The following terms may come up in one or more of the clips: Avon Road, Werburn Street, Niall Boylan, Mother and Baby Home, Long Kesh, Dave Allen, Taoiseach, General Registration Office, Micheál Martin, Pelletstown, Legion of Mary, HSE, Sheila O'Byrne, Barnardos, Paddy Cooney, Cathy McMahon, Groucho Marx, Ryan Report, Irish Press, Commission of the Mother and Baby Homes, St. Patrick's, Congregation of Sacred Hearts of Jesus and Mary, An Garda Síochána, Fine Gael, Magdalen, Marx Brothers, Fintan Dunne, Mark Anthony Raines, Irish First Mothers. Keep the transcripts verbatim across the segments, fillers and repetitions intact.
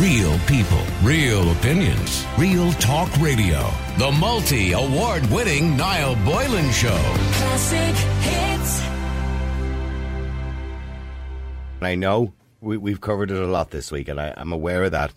Real people, real opinions, real talk radio. The multi-award-winning Niall Boylan Show. Classic hits. I know we, we've covered it a lot this week, and I, I'm aware of that,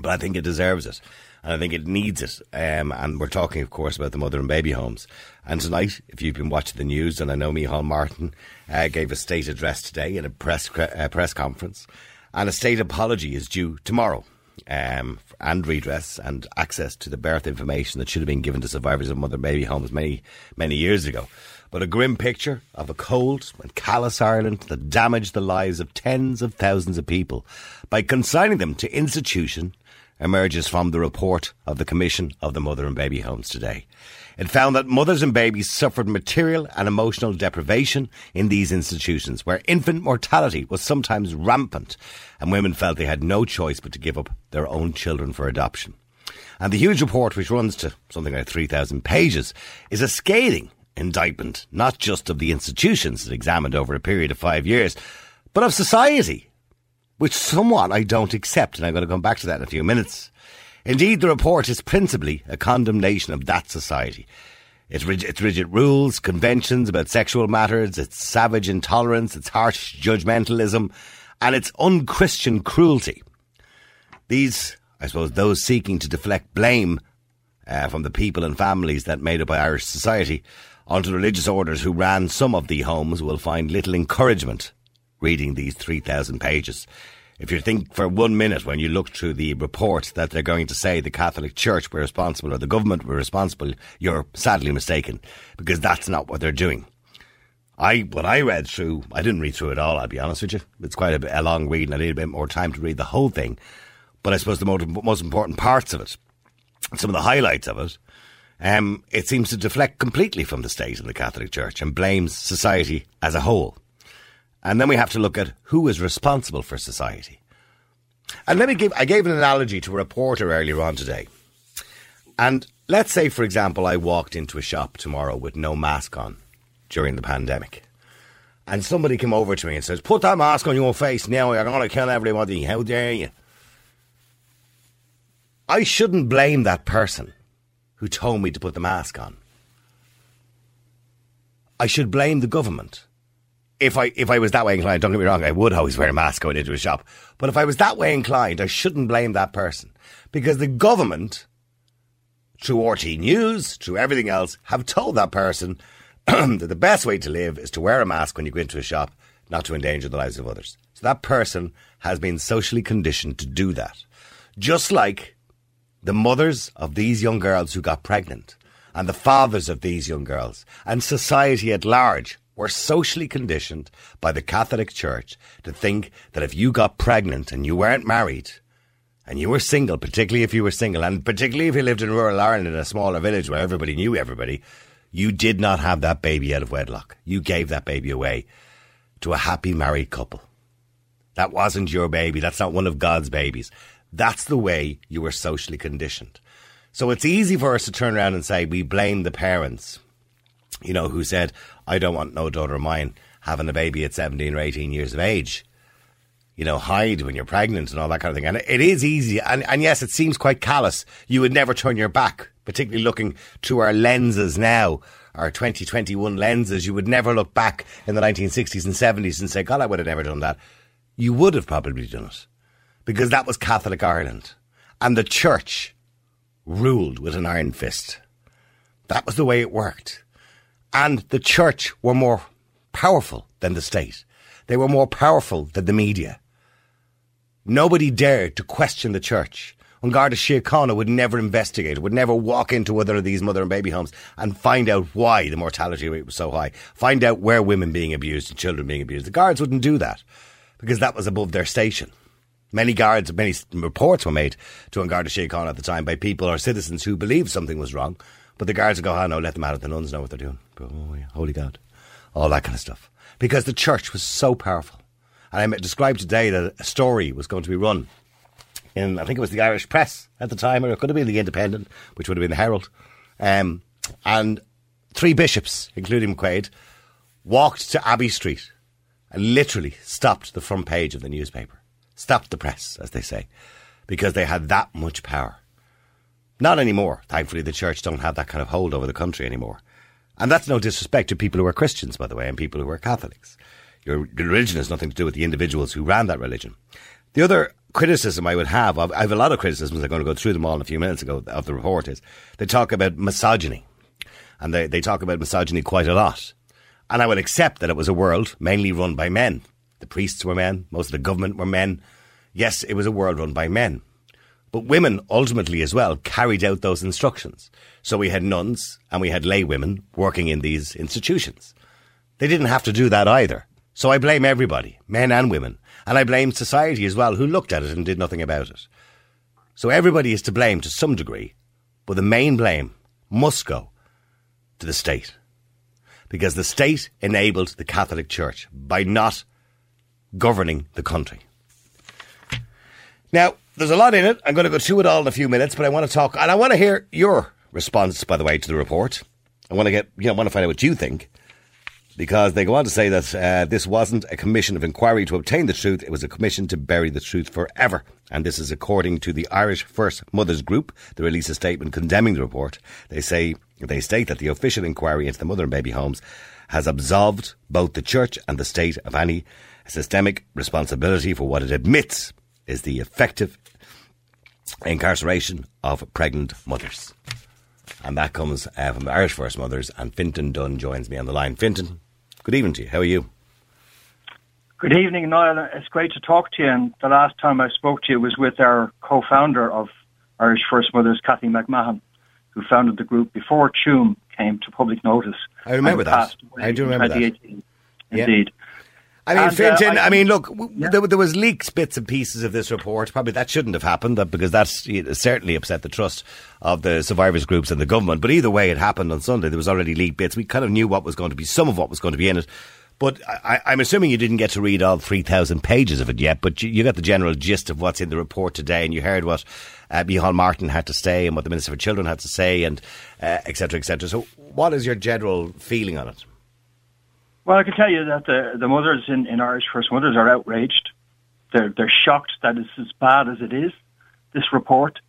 but I think it deserves it. And I think it needs it. Um, and we're talking, of course, about the mother and baby homes. And tonight, if you've been watching the news, and I know Micheál Martin uh, gave a state address today in a press uh, press conference, and a state apology is due tomorrow, um, and redress and access to the birth information that should have been given to survivors of mother and baby homes many, many years ago. But a grim picture of a cold and callous Ireland that damaged the lives of tens of thousands of people by consigning them to institution emerges from the report of the Commission of the Mother and Baby Homes today. It found that mothers and babies suffered material and emotional deprivation in these institutions, where infant mortality was sometimes rampant and women felt they had no choice but to give up their own children for adoption. And the huge report, which runs to something like three thousand pages, is a scathing indictment, not just of the institutions it examined over a period of five years, but of society, which somewhat I don't accept, and I'm going to come back to that in a few minutes. Indeed, the report is principally a condemnation of that society. Its rigid, its rigid rules, conventions about sexual matters, its savage intolerance, its harsh judgmentalism, and its unchristian cruelty. These, I suppose, those seeking to deflect blame uh, from the people and families that made up Irish society onto religious orders who ran some of the homes will find little encouragement reading these three thousand pages. If you think for one minute when you look through the report that they're going to say the Catholic Church were responsible or the government were responsible, you're sadly mistaken, because that's not what they're doing. I What I read through, I didn't read through it all, I'll be honest with you. It's quite a, bit, a long read, and I need a bit more time to read the whole thing. But I suppose the most, most important parts of it, some of the highlights of it, um, it seems to deflect completely from the state and the Catholic Church and blames society as a whole. And then we have to look at who is responsible for society. And let me give, I gave an analogy to a reporter earlier on today. And let's say, for example, I walked into a shop tomorrow with no mask on during the pandemic. And somebody came over to me and says, "Put that mask on your face now, you're going to kill everybody. How dare you?" I shouldn't blame that person who told me to put the mask on. I should blame the government. If I if I was that way inclined, don't get me wrong, I would always wear a mask going into a shop. But if I was that way inclined, I shouldn't blame that person. Because the government, through R T News, through everything else, have told that person that the best way to live is to wear a mask when you go into a shop, not to endanger the lives of others. So that person has been socially conditioned to do that. Just like the mothers of these young girls who got pregnant, and the fathers of these young girls, and society at large, were socially conditioned by the Catholic Church to think that if you got pregnant and you weren't married and you were single, particularly if you were single, and particularly if you lived in rural Ireland in a smaller village where everybody knew everybody, you did not have that baby out of wedlock. You gave that baby away to a happy married couple. That wasn't your baby. That's not one of God's babies. That's the way you were socially conditioned. So it's easy for us to turn around and say we blame the parents, you know, who said, "I don't want no daughter of mine having a baby at seventeen or eighteen years of age. You know, hide when you're pregnant," and all that kind of thing. And it is easy. And, and yes, it seems quite callous. You would never turn your back, particularly looking to our lenses now, our twenty twenty-one lenses. You would never look back in the nineteen sixties and seventies and say, "God, I would have never done that." You would have probably done it, because that was Catholic Ireland. And the church ruled with an iron fist. That was the way it worked. And the church were more powerful than the state. They were more powerful than the media. Nobody dared to question the church. An Garda Síochána would never investigate, would never walk into one of these mother and baby homes and find out why the mortality rate was so high, find out where women being abused and children being abused. The guards wouldn't do that, because that was above their station. Many guards, many reports were made to An Garda Síochána at the time by people or citizens who believed something was wrong. But the guards would go, "Oh no, let them out of the nuns know what they're doing. Oh, yeah, holy God." All that kind of stuff. Because the church was so powerful. And I described today that a story was going to be run in, I think it was the Irish Press at the time, or it could have been the Independent, which would have been the Herald. Um, and three bishops, including McQuaid, walked to Abbey Street and literally stopped the front page of the newspaper. Stopped the press, as they say. because they had that much power. Not anymore. Thankfully, the church don't have that kind of hold over the country anymore. And that's no disrespect to people who are Christians, by the way, and people who are Catholics. Your religion has nothing to do with the individuals who ran that religion. The other criticism I would have, of, I have a lot of criticisms, I'm going to go through them all in a few minutes ago, of the report is, they talk about misogyny. And they, they talk about misogyny quite a lot. And I would accept that it was a world mainly run by men. The priests were men, most of the government were men. Yes, it was a world run by men. But women ultimately as well carried out those instructions. So we had nuns and we had lay women working in these institutions. They didn't have to do that either. So I blame everybody, men and women. And I blame society as well, who looked at it and did nothing about it. So everybody is to blame to some degree, but the main blame must go to the state. Because the state enabled the Catholic Church by not governing the country. Now, there's a lot in it. I'm going to go through it all in a few minutes, but I want to talk, and I want to hear your response, by the way, to the report. I want to get, you know, I want to find out what you think, because they go on to say that uh, this wasn't a commission of inquiry to obtain the truth. It was a commission to bury the truth forever. And this is according to the Irish First Mothers Group. They release a statement condemning the report. They say, they state that the official inquiry into the mother and baby homes has absolved both the church and the state of any systemic responsibility for what it admits is the effective incarceration of pregnant mothers. And that comes uh, from the Irish First Mothers, and Fintan Dunne joins me on the line. Fintan, good evening to you. How are you? Good evening, Niall. It's great to talk to you, and the last time I spoke to you was with our co-founder of Irish First Mothers, Cathy McMahon, who founded the group before Tuam came to public notice. I remember that. I do remember that. Indeed. Yeah. I mean, and, Fintan, uh, I, I mean, look, w- yeah. there, there was leaks, bits and pieces of this report. Probably that shouldn't have happened, because that's certainly upset the trust of the survivors groups and the government. But either way, it happened on Sunday. There was already leaked bits. We kind of knew what was going to be, some of what was going to be in it. But I, I'm assuming you didn't get to read all three thousand pages of it yet, but you, you got the general gist of what's in the report today, and you heard what uh, Micheál Martin had to say and what the Minister for Children had to say, and uh, et cetera, et cetera. So what is your general feeling on it? Well, I can tell you that the, the mothers in, in Irish First Mothers are outraged. They're they're shocked that it's as bad as it is, this report.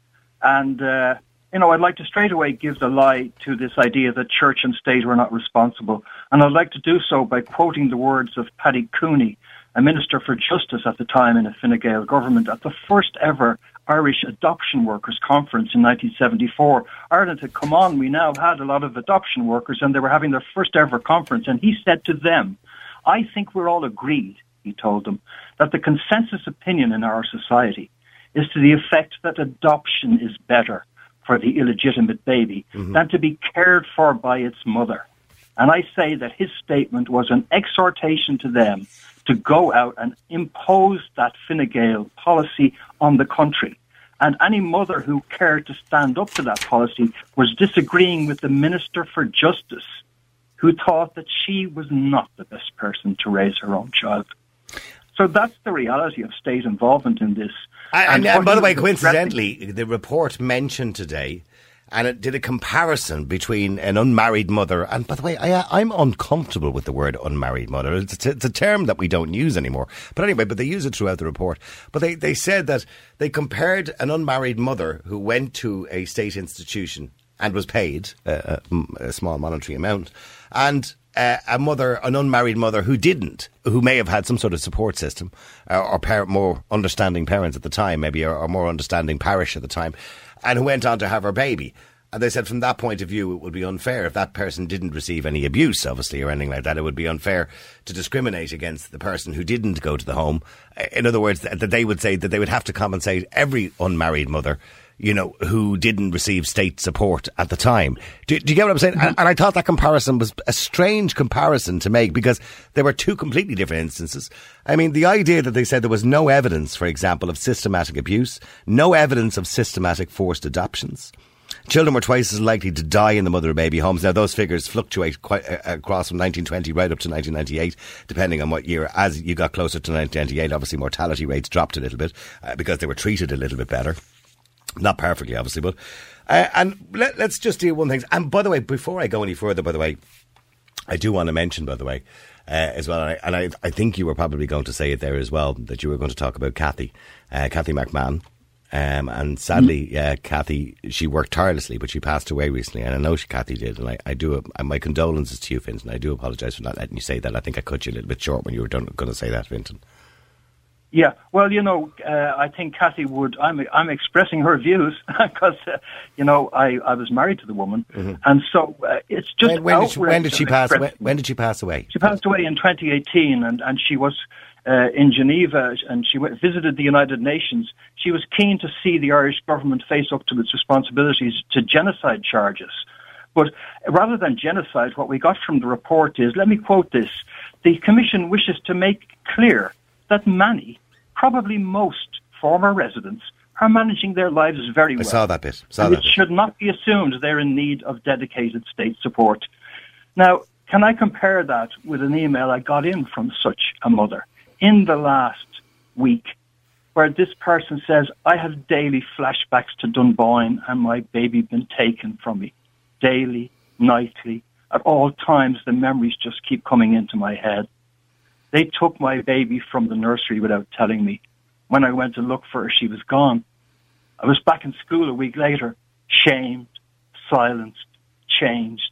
And, uh, you know, I'd like to straight away give the lie to this idea that church and state were not responsible. And I'd like to do so by quoting the words of Paddy Cooney, a Minister for Justice at the time in a Fine Gael government, at the first ever Irish Adoption Workers Conference in nineteen seventy-four. Ireland had come on. We now had a lot of adoption workers, and they were having their first ever conference. And he said to them, I think we're all agreed, he told them, that the consensus opinion in our society is to the effect that adoption is better for the illegitimate baby mm-hmm. than to be cared for by its mother. And I say that his statement was an exhortation to them to go out and impose that Fine Gael policy on the country. And any mother who cared to stand up to that policy was disagreeing with the Minister for Justice, who thought that she was not the best person to raise her own child. So that's the reality of state involvement in this. And, and, and by the way, coincidentally, the report mentioned today, and it did a comparison between an unmarried mother. And by the way, I, I'm uncomfortable with the word unmarried mother. It's a, t- it's a term that we don't use anymore. But anyway, but they use it throughout the report. But they, they said that they compared an unmarried mother who went to a state institution and was paid uh, a, a small monetary amount, and uh, a mother, an unmarried mother who didn't, who may have had some sort of support system uh, or par- more understanding parents at the time, maybe, or, or more understanding parish at the time, and who went on to have her baby. And they said from that point of view, it would be unfair if that person didn't receive any abuse, obviously, or anything like that. It would be unfair to discriminate against the person who didn't go to the home. In other words, that they would say that they would have to compensate every unmarried mother, you know, who didn't receive state support at the time. Do, do you get what I'm saying? And, and I thought that comparison was a strange comparison to make, because there were two completely different instances. I mean, the idea that they said there was no evidence, for example, of systematic abuse, no evidence of systematic forced adoptions. Children were twice as likely to die in the mother and baby homes. Now, those figures fluctuate quite uh, across from nineteen twenty right up to nineteen ninety-eight, depending on what year. As you got closer to nineteen ninety-eight, obviously mortality rates dropped a little bit uh, because they were treated a little bit better. Not perfectly, obviously, but... Uh, and let, let's just do one thing. And by the way, before I go any further, by the way, I do want to mention, by the way, uh, as well, and, I, and I, I think you were probably going to say it there as well, that you were going to talk about Cathy, uh, Cathy McMahon, Um, and sadly, mm-hmm. uh, Cathy, she worked tirelessly, but she passed away recently. And I know she, Cathy did. And I, I do, and my condolences to you, Fintan. I do apologise for not letting you say that. I think I cut you a little bit short when you were going to say that, Fintan. Yeah, well, you know, uh, I think Cathy would, I'm I'm expressing her views because, uh, you know, I, I was married to the woman. Mm-hmm. And so uh, it's just when, when did she, when did she pass away? When did she pass away? She passed away in twenty eighteen and, and she was uh, in Geneva and she went, visited the United Nations. She was keen to see the Irish government face up to its responsibilities to genocide charges. But rather than genocide, what we got from the report is, let me quote this, the Commission wishes to make clear that many, probably most, former residents are managing their lives very well. I saw that bit. Saw and that it bit. Should not be assumed they're in need of dedicated state support. Now, can I compare that with an email I got in from such a mother in the last week where this person says, I have daily flashbacks to Dunboyne and my baby been taken from me. Daily, nightly, at all times the memories just keep coming into my head. They took my baby from the nursery without telling me. When I went to look for her, she was gone. I was back in school a week later, shamed, silenced, changed.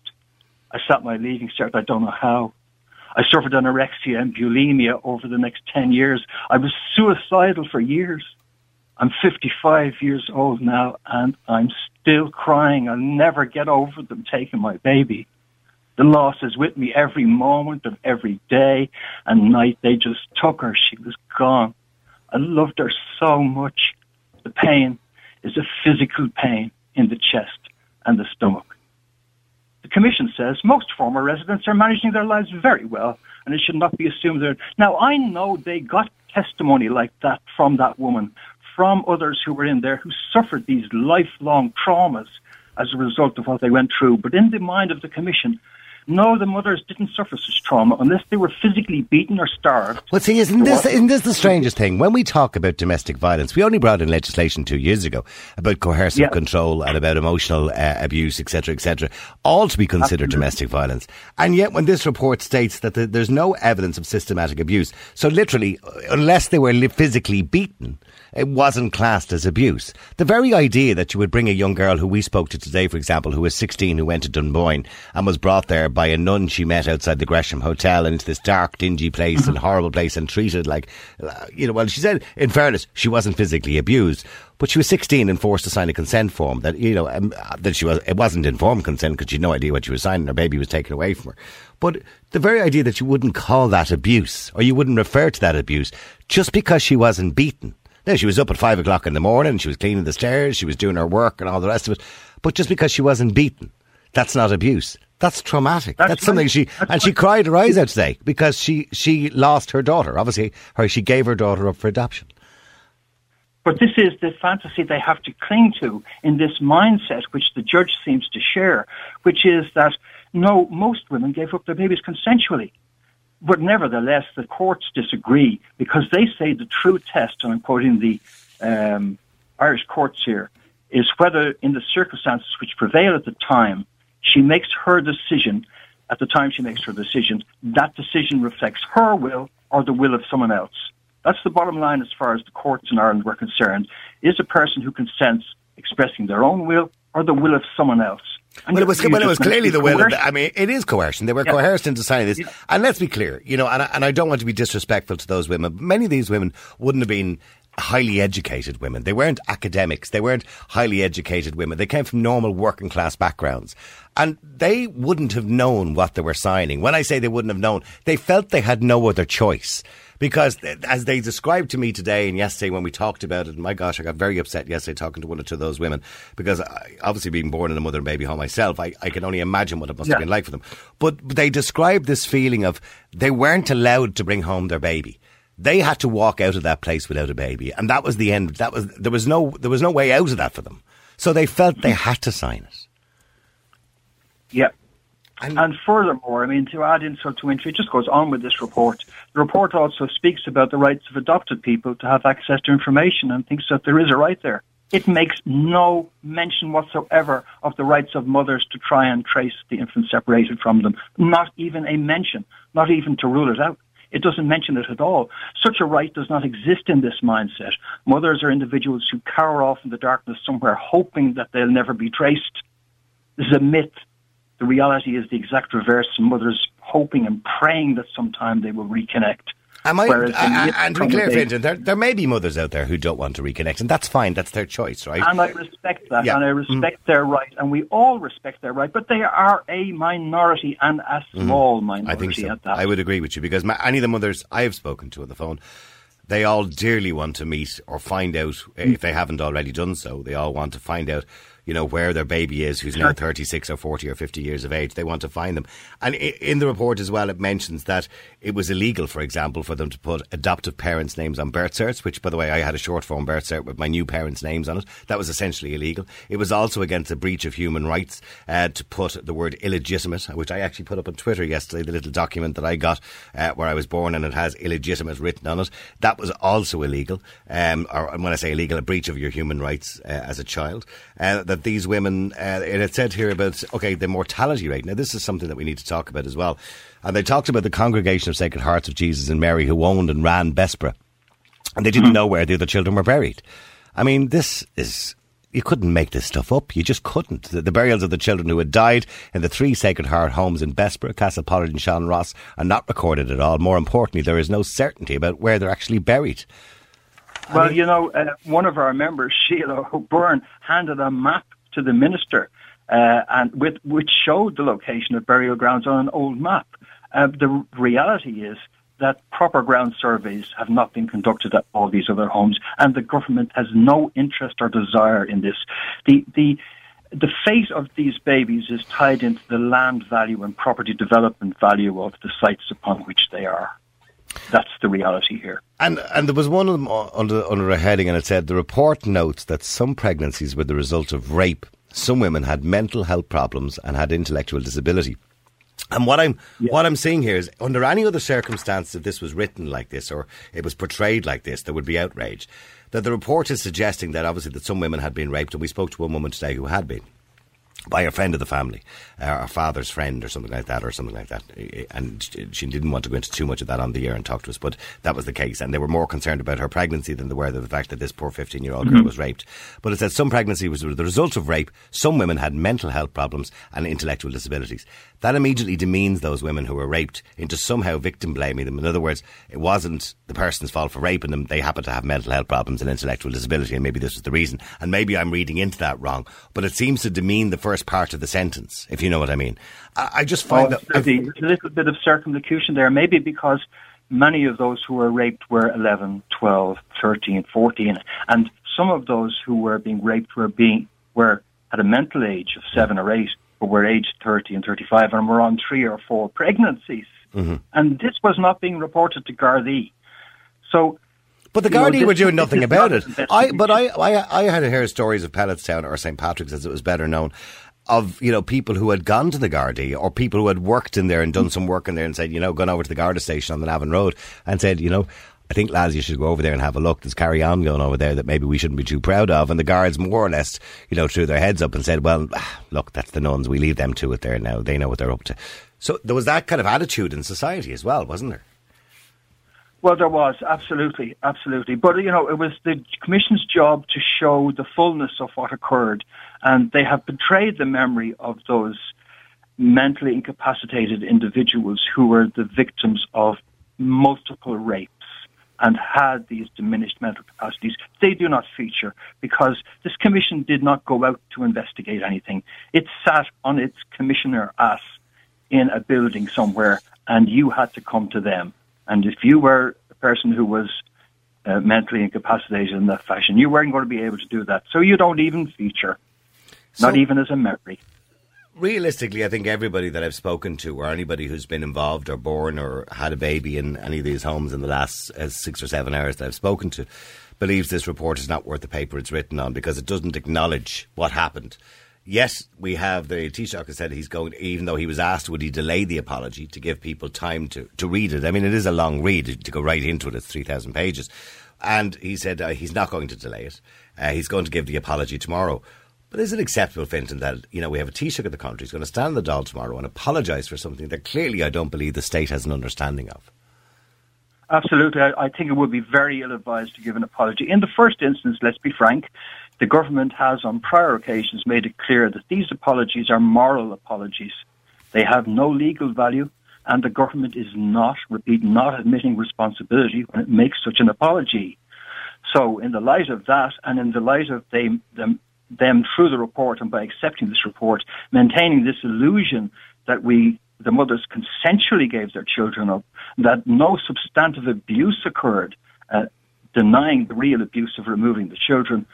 I sat my leaving cert, I don't know how. I suffered anorexia and bulimia over the next ten years. I was suicidal for years. I'm fifty-five years old now, and I'm still crying. I'll never get over them taking my baby. The loss is with me every moment of every day and night. They just took her. She was gone. I loved her so much. The pain is a physical pain in the chest and the stomach. The Commission says most former residents are managing their lives very well and it should not be assumed they're... Now, I know they got testimony like that from that woman, from others who were in there who suffered these lifelong traumas as a result of what they went through. But in the mind of the Commission... No, the mothers didn't suffer such trauma unless they were physically beaten or starved. Well, see, isn't this, isn't this the strangest thing? When we talk about domestic violence, we only brought in legislation two years ago about coercive yeah. control and about emotional uh, abuse, et cetera, et cetera, all to be considered Absolutely. domestic violence. And yet when this report states that the, there's no evidence of systematic abuse, so literally, unless they were physically beaten, it wasn't classed as abuse. The very idea that you would bring a young girl who we spoke to today, for example, who was sixteen, who went to Dunboyne and was brought there by a nun she met outside the Gresham Hotel into this dark, dingy place and horrible place and treated like, you know, well, she said, in fairness, she wasn't physically abused, but she was sixteen and forced to sign a consent form that, you know, um, that she was, it wasn't informed consent because she had no idea what she was signing. Her baby was taken away from her. But the very idea that you wouldn't call that abuse or you wouldn't refer to that abuse just because she wasn't beaten. No, she was up at five o'clock in the morning, she was cleaning the stairs, she was doing her work and all the rest of it. But just because she wasn't beaten, that's not abuse. That's traumatic. That's, that's something right. she... That's and right. she cried her eyes out today because she, she lost her daughter. Obviously, her she gave her daughter up for adoption. But this is the fantasy they have to cling to in this mindset which the judge seems to share, which is that, no, most women gave up their babies consensually. But nevertheless, the courts disagree because they say the true test, and I'm quoting the um, Irish courts here, is whether in the circumstances which prevail at the time, she makes her decision, at the time she makes her decision, that decision reflects her will or the will of someone else. That's the bottom line as far as the courts in Ireland were concerned, is a person who consents expressing their own will or the will of someone else. And well, it was, well, it was clearly the will of the, I mean, it is coercion. They were yeah. coerced into signing this. And let's be clear, you know, and I, and I don't want to be disrespectful to those women, but many of these women wouldn't have been highly educated women. They weren't academics. They weren't highly educated women. They came from normal working class backgrounds. And they wouldn't have known what they were signing. When I say they wouldn't have known, they felt they had no other choice. Because as they described to me today and yesterday when we talked about it, and my gosh, I got very upset yesterday talking to one or two of those women because I, obviously being born in a mother and baby home myself, I, I can only imagine what it must yeah. have been like for them. But they described this feeling of they weren't allowed to bring home their baby. They had to walk out of that place without a baby. And that was the end. That was there was no there was no way out of that for them. So they felt they had to sign it. Yeah. And, and furthermore, I mean, to add insult to injury, it just goes on with this report. The report also speaks about the rights of adopted people to have access to information and thinks that there is a right there. It makes no mention whatsoever of the rights of mothers to try and trace the infant separated from them. Not even a mention, not even to rule it out. It doesn't mention it at all. Such a right does not exist in this mindset. Mothers are individuals who cower off in the darkness somewhere, hoping that they'll never be traced. This is a myth. The reality is the exact reverse. Mothers hoping and praying that sometime they will reconnect. Am I, Whereas uh, and to be clear, Fintan, there, there may be mothers out there who don't want to reconnect, and that's fine, that's their choice, right? And I respect that, yeah. and I respect mm. their right, and we all respect their right, but they are a minority, and a small mm-hmm. minority I think so. At that. I would agree with you, because any of the mothers I have spoken to on the phone, they all dearly want to meet or find out, mm. if they haven't already done so, they all want to find out, you know, where their baby is, who's sure. now thirty-six or forty or fifty years of age. They want to find them. And in the report as well, it mentions that it was illegal, for example, for them to put adoptive parents' names on birth certs, which, by the way, I had a short-form birth cert with my new parents' names on it. That was essentially illegal. It was also against a breach of human rights uh, to put the word illegitimate, which I actually put up on Twitter yesterday, the little document that I got uh, where I was born, and it has illegitimate written on it. That was also illegal, um, or when I say illegal, a breach of your human rights uh, as a child. Uh, that these women, uh, and it said here about, okay, the mortality rate. Now, this is something that we need to talk about as well. And they talked about the Congregation of Sacred Hearts of Jesus and Mary, who owned and ran Bessborough. And they didn't mm-hmm. know where the other children were buried. I mean, this is... You couldn't make this stuff up. You just couldn't. The, the burials of the children who had died in the three Sacred Heart homes in Bessborough, Castle Pollard and Sean Ross are not recorded at all. More importantly, there is no certainty about where they're actually buried. Well, I mean, you know, uh, one of our members, Sheila O'Byrne, handed a map to the minister, uh, and with, which showed the location of burial grounds on an old map. Uh, the reality is that proper ground surveys have not been conducted at all these other homes, and the government has no interest or desire in this. The the the fate of these babies is tied into the land value and property development value of the sites upon which they are. That's the reality here. And and there was one of them under, under a heading, and it said, the report notes that some pregnancies were the result of rape. Some women had mental health problems and had intellectual disability. And what I'm yeah. what I'm seeing here is, under any other circumstance, if this was written like this or it was portrayed like this, there would be outrage. That the report is suggesting that, obviously, that some women had been raped, and we spoke to one woman today who had been. By a friend of the family, uh, a father's friend or something like that, or something like that. And she didn't want to go into too much of that on the air and talk to us, but that was the case. And they were more concerned about her pregnancy than they were the fact that this poor fifteen-year-old mm-hmm. girl was raped. But it said some pregnancy was the result of rape. Some women had mental health problems and intellectual disabilities. That immediately demeans those women who were raped into somehow victim blaming them. In other words, it wasn't the person's fault for raping them. They happened to have mental health problems and intellectual disability, and maybe this was the reason. And maybe I'm reading into that wrong, but it seems to demean the first First part of the sentence, if you know what I mean. I, I just find oh, that there's a little bit of circumlocution there, maybe because many of those who were raped were eleven, twelve, thirteen, fourteen, and some of those who were being raped were being were at a mental age of seven or eight, but were aged thirty and thirty-five, and were on three or four pregnancies, mm-hmm. and this was not being reported to Gardaí. So. But the Gardaí were doing nothing about it. I, but I, I, I had to hear stories of Pelletstown or Saint Patrick's, as it was better known, of, you know, people who had gone to the Gardaí or people who had worked in there and done some work in there and said, you know, gone over to the Garda station on the Avon Road and said, you know, I think, lads, you should go over there and have a look. There's carry on going over there that maybe we shouldn't be too proud of. And the guards more or less, you know, threw their heads up and said, well, look, that's the nuns. We leave them to it there now. They know what they're up to. So there was that kind of attitude in society as well, wasn't there? Well, there was, absolutely, absolutely. But, you know, it was the Commission's job to show the fullness of what occurred. And they have betrayed the memory of those mentally incapacitated individuals who were the victims of multiple rapes and had these diminished mental capacities. They do not feature because this Commission did not go out to investigate anything. It sat on its commissioner ass in a building somewhere, and you had to come to them. And if you were a person who was uh, mentally incapacitated in that fashion, you weren't going to be able to do that. So you don't even feature, so, not even as a memory. Realistically, I think everybody that I've spoken to or anybody who's been involved or born or had a baby in any of these homes in the last uh, six or seven hours that I've spoken to believes this report is not worth the paper it's written on because it doesn't acknowledge what happened. Yes, we have the Taoiseach has said he's going, even though he was asked would he delay the apology to give people time to, to read it. I mean, it is a long read to go right into it. It's three thousand pages. And he said uh, he's not going to delay it. Uh, he's going to give the apology tomorrow. But is it acceptable, Fintan, that, you know, we have a Taoiseach of the country who's going to stand on the doll tomorrow and apologise for something that clearly I don't believe the state has an understanding of? Absolutely. I, I think it would be very ill-advised to give an apology. In the first instance, let's be frank, the government has on prior occasions made it clear that these apologies are moral apologies. They have no legal value, and the government is not, repeat, not admitting responsibility when it makes such an apology. So in the light of that, and in the light of them, them, them through the report and by accepting this report, maintaining this illusion that we, the mothers, consensually gave their children up, that no substantive abuse occurred, uh, denying the real abuse of removing the children.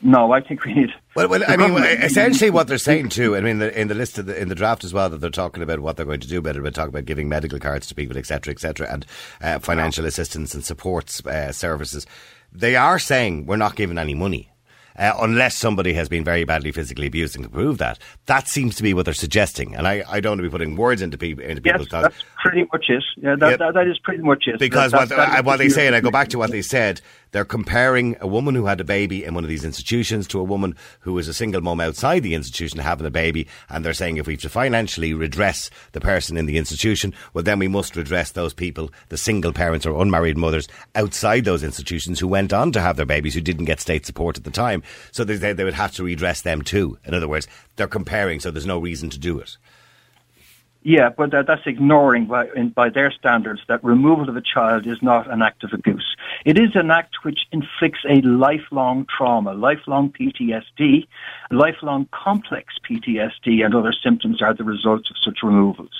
No, I think we need... Well, well I mean, essentially what they're saying too, I mean, in the, in the list, of the, in the draft as well, that they're talking about what they're going to do better, they're talking about giving medical cards to people, et cetera, et cetera, and uh, financial assistance and supports uh, services. They are saying we're not giving any money uh, unless somebody has been very badly physically abused and can prove that. That seems to be what they're suggesting. And I, I don't want to be putting words into, pe- into people's yes, thoughts. That's pretty much it. Yeah, that, yeah. That, that is pretty much it. Because that, what, that, that what they say, and I go back to what they said, they're comparing a woman who had a baby in one of these institutions to a woman who is a single mum outside the institution having a baby, and they're saying if we have to financially redress the person in the institution, well then we must redress those people, the single parents or unmarried mothers outside those institutions who went on to have their babies, who didn't get state support at the time. So they they would have to redress them too. In other words, they're comparing, so there's no reason to do it. Yeah, but that, that's ignoring, by, in, by their standards, that removal of a child is not an act of abuse. It is an act which inflicts a lifelong trauma, lifelong P T S D, lifelong complex P T S D, and other symptoms are the results of such removals.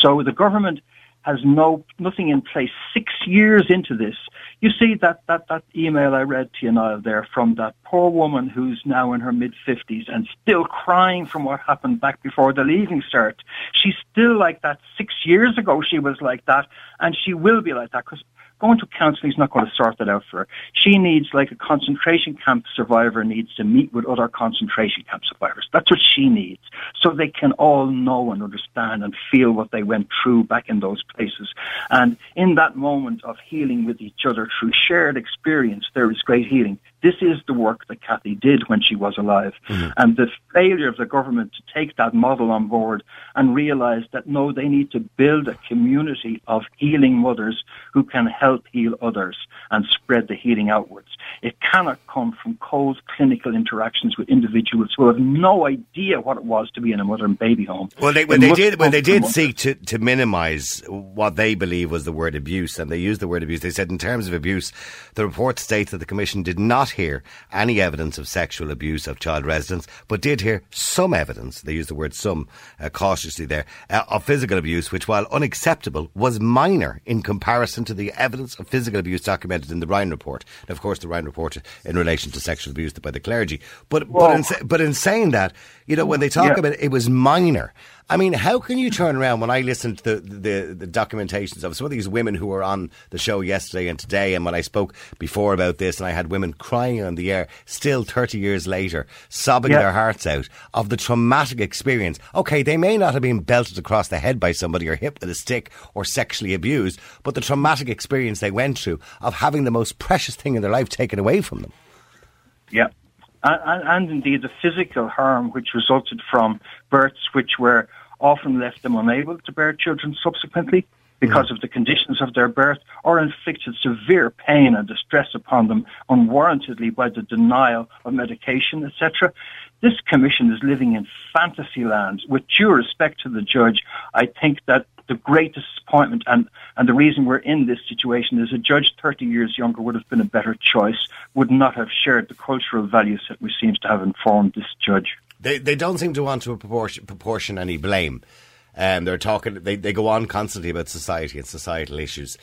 So the government has no nothing in place six years into this. You see that, that, that email I read to you, Niall, there from that poor woman who's now in her mid-fifties and still crying from what happened back before the Leaving Cert. She's still like that. Six years ago she was like that, and she will be like that, because going to counselling is not going to sort that out for her. She needs, like a concentration camp survivor needs to meet with other concentration camp survivors. That's what she needs, so they can all know and understand and feel what they went through back in those places. And in that moment of healing with each other through shared experience, there is great healing. This is the work that Cathy did when she was alive. Mm-hmm. And the failure of the government to take that model on board and realise that, no, they need to build a community of healing mothers who can help heal others and spread the healing outwards. It cannot come from cold clinical interactions with individuals who have no idea what it was to be in a mother and baby home. Well, they, when, they did, when they did seek to, to minimise what they believe was the word abuse, and they used the word abuse, they said in terms of abuse, the report states that the Commission did not hear any evidence of sexual abuse of child residents, but did hear some evidence, they use the word some uh, cautiously there, uh, of physical abuse, which, while unacceptable, was minor in comparison to the evidence of physical abuse documented in the Ryan Report. And of course, the Ryan Report in relation to sexual abuse by the clergy. But but in, but in saying that, you know, when they talk yeah. about it, it was minor. I mean, how can you turn around? When I listened to the, the, the documentations of some of these women who were on the show yesterday and today, and when I spoke before about this, and I had women crying on the air, still thirty years later, sobbing yep. their hearts out of the traumatic experience. Okay, they may not have been belted across the head by somebody or hit with a stick or sexually abused, but the traumatic experience they went through of having the most precious thing in their life taken away from them. Yeah. And, and indeed the physical harm which resulted from births which were often left them unable to bear children subsequently because mm-hmm. of the conditions of their birth, or inflicted severe pain and distress upon them unwarrantedly by the denial of medication, et cetera. This commission is living in fantasy land. With due respect to the judge, I think that the great disappointment and, and the reason we're in this situation is a judge thirty years younger would have been a better choice, would not have shared the cultural values that we seem to have informed this judge. They they don't seem to want to proportion, proportion any blame. Um, they're talking, they, they go on constantly about society and societal issues.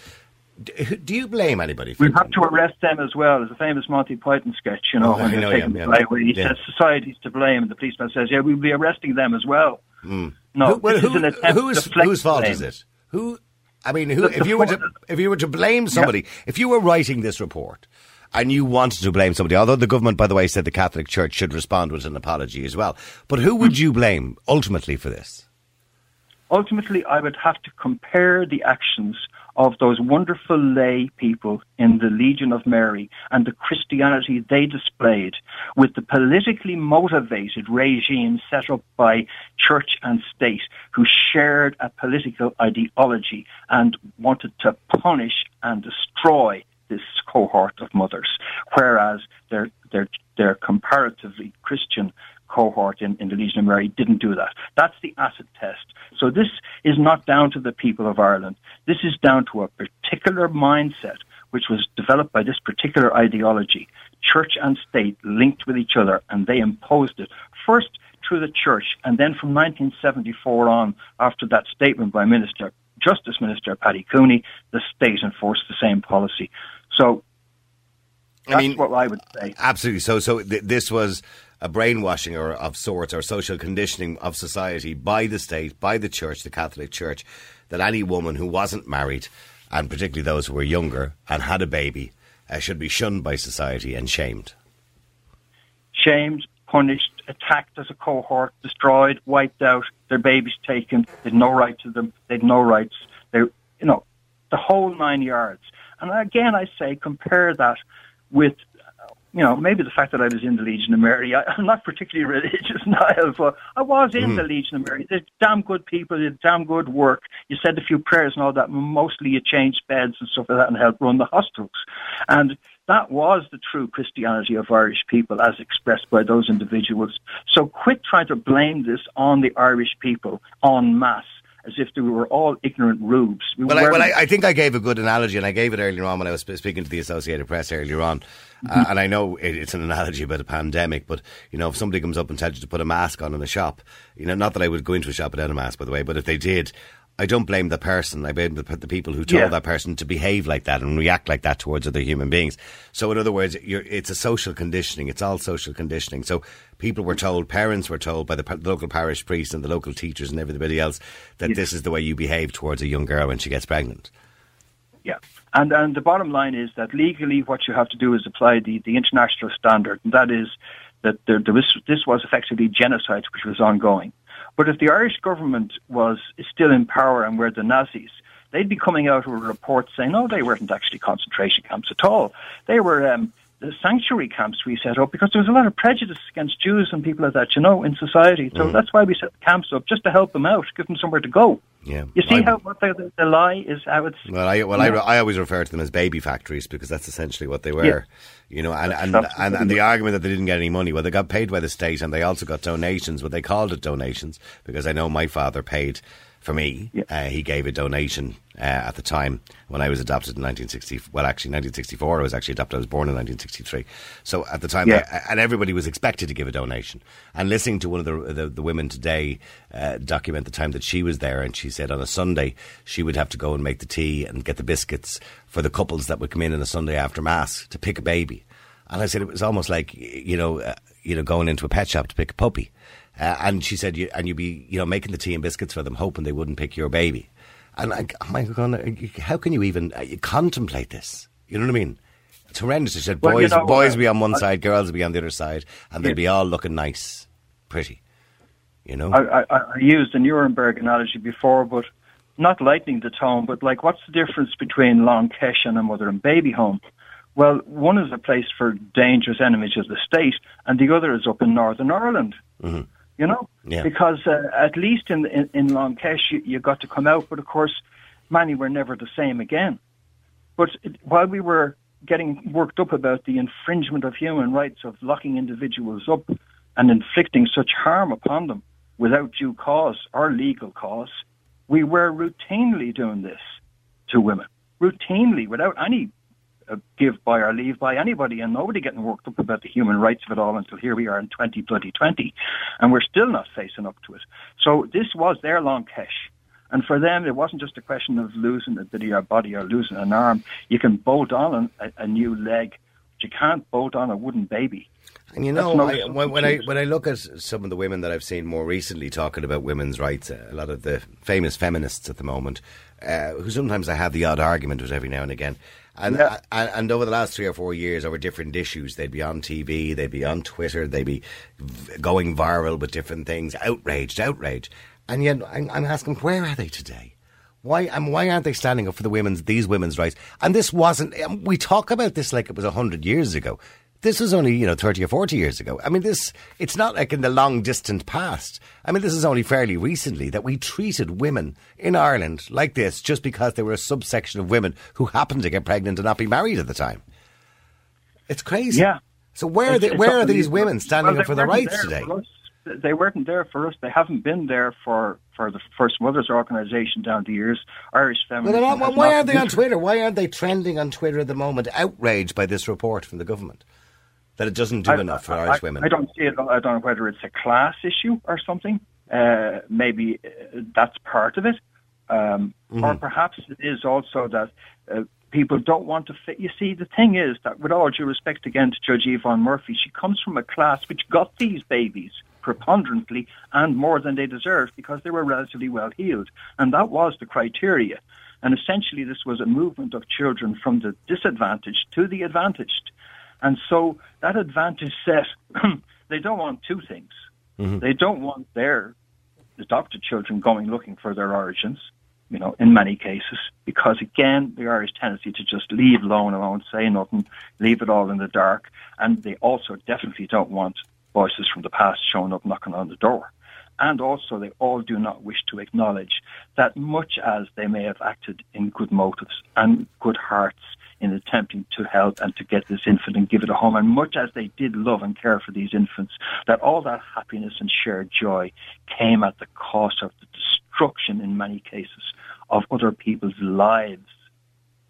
Do, do you blame anybody for that? We have to arrest them as well. There's a famous Monty Python sketch, you know, oh, when know, yeah, yeah, away, where he yeah. says society's to blame, and the policeman says, yeah, we'll be arresting them as well. Mm. No, who, well, who, is who is, whose fault blame. Is it? Who? I mean, who, if you were to if you were to blame somebody, yeah. if you were writing this report and you wanted to blame somebody, although the government, by the way, said the Catholic Church should respond with an apology as well, but who would you blame ultimately for this? Ultimately, I would have to compare the actions of those wonderful lay people in the Legion of Mary and the Christianity they displayed with the politically motivated regime set up by church and state, who shared a political ideology and wanted to punish and destroy this cohort of mothers, whereas their their their comparatively Christian cohort in, in the Legion of Mary didn't do that. That's the acid test. So this is not down to the people of Ireland. This is down to a particular mindset which was developed by this particular ideology. Church and state linked with each other, and they imposed it first through the church, and then from nineteen seventy-four on, after that statement by Minister Justice Minister Paddy Cooney, the state enforced the same policy. So that's I mean, what I would say. Absolutely. So so th- this was a brainwashing or of sorts, or social conditioning of society by the state, by the church, the Catholic Church, that any woman who wasn't married, and particularly those who were younger and had a baby, uh, should be shunned by society and shamed. Shamed, punished, attacked as a cohort, destroyed, wiped out, their babies taken, they'd no right to them, they'd no rights, they, you know, the whole nine yards. And again, I say, compare that with, you know, maybe the fact that I was in the Legion of Mary. I, I'm not particularly religious, Niall, but I was in mm. the Legion of Mary. They're damn good people, they did damn good work. You said a few prayers and all that, mostly you changed beds and stuff like that and helped run the hospitals. And that was the true Christianity of Irish people as expressed by those individuals. So quit trying to blame this on the Irish people en masse, as if we were all ignorant rubes. We well, I, well I, I think I gave a good analogy, and I gave it earlier on when I was speaking to the Associated Press earlier on. Mm-hmm. Uh, and I know it, it's an analogy about a pandemic, but, you know, if somebody comes up and tells you to put a mask on in a shop, you know, not that I would go into a shop without a mask, by the way, but if they did, I don't blame the person. I blame the, the people who told yeah. that person to behave like that and react like that towards other human beings. So in other words, you're, it's a social conditioning. It's all social conditioning. So people were told, parents were told by the, the local parish priest and the local teachers and everybody else that yes. this is the way you behave towards a young girl when she gets pregnant. Yeah. And and the bottom line is that legally what you have to do is apply the, the international standard. And that is that there, there was, this was effectively genocide, which was ongoing. But if the Irish government was is still in power and were the Nazis, they'd be coming out with a report saying, no, they weren't actually concentration camps at all. They were um, the sanctuary camps we set up because there was a lot of prejudice against Jews and people like that, you know, in society. So mm-hmm. that's why we set the camps up, just to help them out, give them somewhere to go. Yeah, you see I, how what the, the lie is, how it's... Well, I, well I, I always refer to them as baby factories because that's essentially what they were. Yeah. You know, and, and, and, and the argument that they didn't get any money, well, they got paid by the state and they also got donations, but they called it donations because I know my father paid for me. Yeah. Uh, he gave a donation uh, at the time when I was adopted in nineteen sixty. Well, actually, nineteen sixty-four, I was actually adopted. I was born in nineteen sixty-three. So at the time, yeah. I, and everybody was expected to give a donation. And listening to one of the, the, the women today uh, document the time that she was there, and she said on a Sunday she would have to go and make the tea and get the biscuits for the couples that would come in on a Sunday after Mass to pick a baby. And I said it was almost like, you know, uh, you know, going into a pet shop to pick a puppy. Uh, and she said, you, and you'd be, you know, making the tea and biscuits for them, hoping they wouldn't pick your baby. And I, oh my God, how can you even uh, you contemplate this? You know what I mean? It's horrendous. She said, well, boys, you know, boys uh, be on one I, side, girls be on the other side, and yeah. they'd be all looking nice, pretty. You know, I, I, I used the Nuremberg analogy before, but not lightening the tone. But like, what's the difference between Long Kesh and a mother and baby home? Well, one is a place for dangerous enemies of the state, and the other is up in Northern Ireland. Mm-hmm. You know, yeah. because uh, at least in in, in Long Kesh you, you got to come out, but of course, many were never the same again. But it, while we were getting worked up about the infringement of human rights of locking individuals up and inflicting such harm upon them without due cause or legal cause, we were routinely doing this to women, routinely without any uh, give by or leave by anybody, and nobody getting worked up about the human rights of it all until here we are in twenty bloody twenty. And we're still not facing up to it. So this was their Long Kesh. And for them, it wasn't just a question of losing a bit of your body or losing an arm. You can bolt on a, a new leg, but you can't bolt on a wooden baby. And you know, I, when I when I look at some of the women that I've seen more recently talking about women's rights, a lot of the famous feminists at the moment, uh, who sometimes I have the odd argument with every now and again. And, yeah. and and over the last three or four years, over different issues, they'd be on T V, they'd be on Twitter, they'd be going viral with different things, outraged, outraged. And yet I'm, I'm asking, where are they today? Why and why aren't they standing up for the women's these women's rights? And this wasn't. We talk about this like it was a hundred years ago. This was only, you know, thirty or forty years ago. I mean, this it's not like in the long distant past. I mean, this is only fairly recently that we treated women in Ireland like this just because they were a subsection of women who happened to get pregnant and not be married at the time. It's crazy. Yeah. So where it's, are they, where are these women standing well, up for their rights today? They weren't there for us. They haven't been there for, for the First Mothers organisation down the years. Irish feminists. Well, well, why aren't they on Twitter? Why aren't they trending on Twitter at the moment, outraged by this report from the government that it doesn't do I, enough for I, Irish I, women? I don't see it. I don't know whether it's a class issue or something. Uh, maybe that's part of it, um, mm-hmm. or perhaps it is also that. Uh, People don't want to fit. You see, the thing is that, with all due respect again to Judge Yvonne Murphy, she comes from a class which got these babies preponderantly and more than they deserved because they were relatively well-heeled. And that was the criteria. And essentially, this was a movement of children from the disadvantaged to the advantaged. And so that advantage set, they don't want two things. Mm-hmm. They don't want their adopted children going looking for their origins. You know, in many cases, because again, the Irish tendency to just leave alone, alone, say nothing, leave it all in the dark. And they also definitely don't want voices from the past showing up knocking on the door. And also, they all do not wish to acknowledge that much as they may have acted in good motives and good hearts in attempting to help and to get this infant and give it a home, and much as they did love and care for these infants, that all that happiness and shared joy came at the cost of the destruction, in many cases, of other people's lives.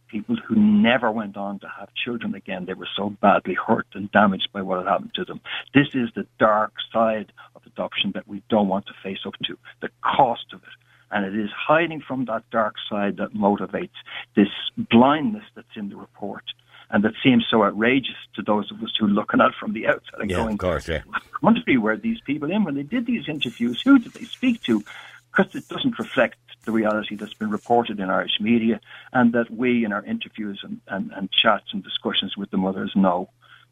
People who never went on to have children again. They were so badly hurt and damaged by what had happened to them. This is the dark side of adoption that we don't want to face up to, the cost of it. And it is hiding from that dark side that motivates this blindness that's in the report and that seems so outrageous to those of us who are looking at it from the outside and yeah, going, of course, yeah. What country were these people in when they did these interviews? Who did they speak to? Because it doesn't reflect the reality that's been reported in Irish media and that we in our interviews and, and, and chats and discussions with the mothers know.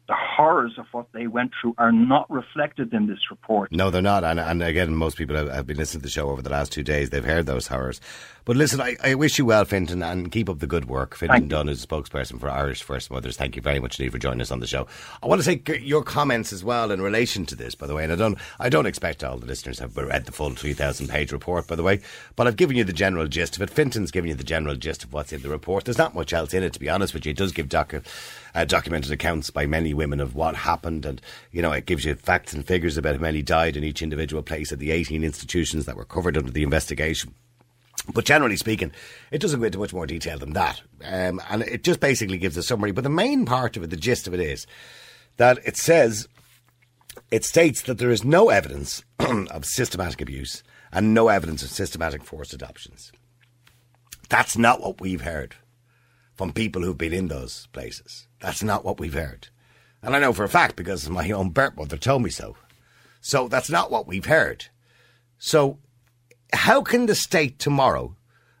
The horrors of what they went through are not reflected in this report. No, they're not. And, and again, most people have, have been listening to the show over the last two days. They've heard those horrors. But listen, I, I wish you well, Fintan, and keep up the good work. Fintan Dunne is a spokesperson for Irish First Mothers. Thank you very much indeed for joining us on the show. I want to take your comments as well in relation to this, by the way. And I don't I don't expect all the listeners have read the full three thousand page report, by the way. But I've given you the general gist of it. Fintan's given you the general gist of what's in the report. There's not much else in it, to be honest with you. It does give docu- uh, documented accounts by many women of what happened, and you know, it gives you facts and figures about how many died in each individual place at the eighteen institutions that were covered under the investigation. But generally speaking, it doesn't go into much more detail than that, um, and it just basically gives a summary. But the main part of it, the gist of it, is that it says it states that there is no evidence of systematic abuse and no evidence of systematic forced adoptions. That's not what we've heard from people who've been in those places. That's not what we've heard. And I know for a fact because my own birth mother told me so. So that's not what we've heard. So how can the state tomorrow,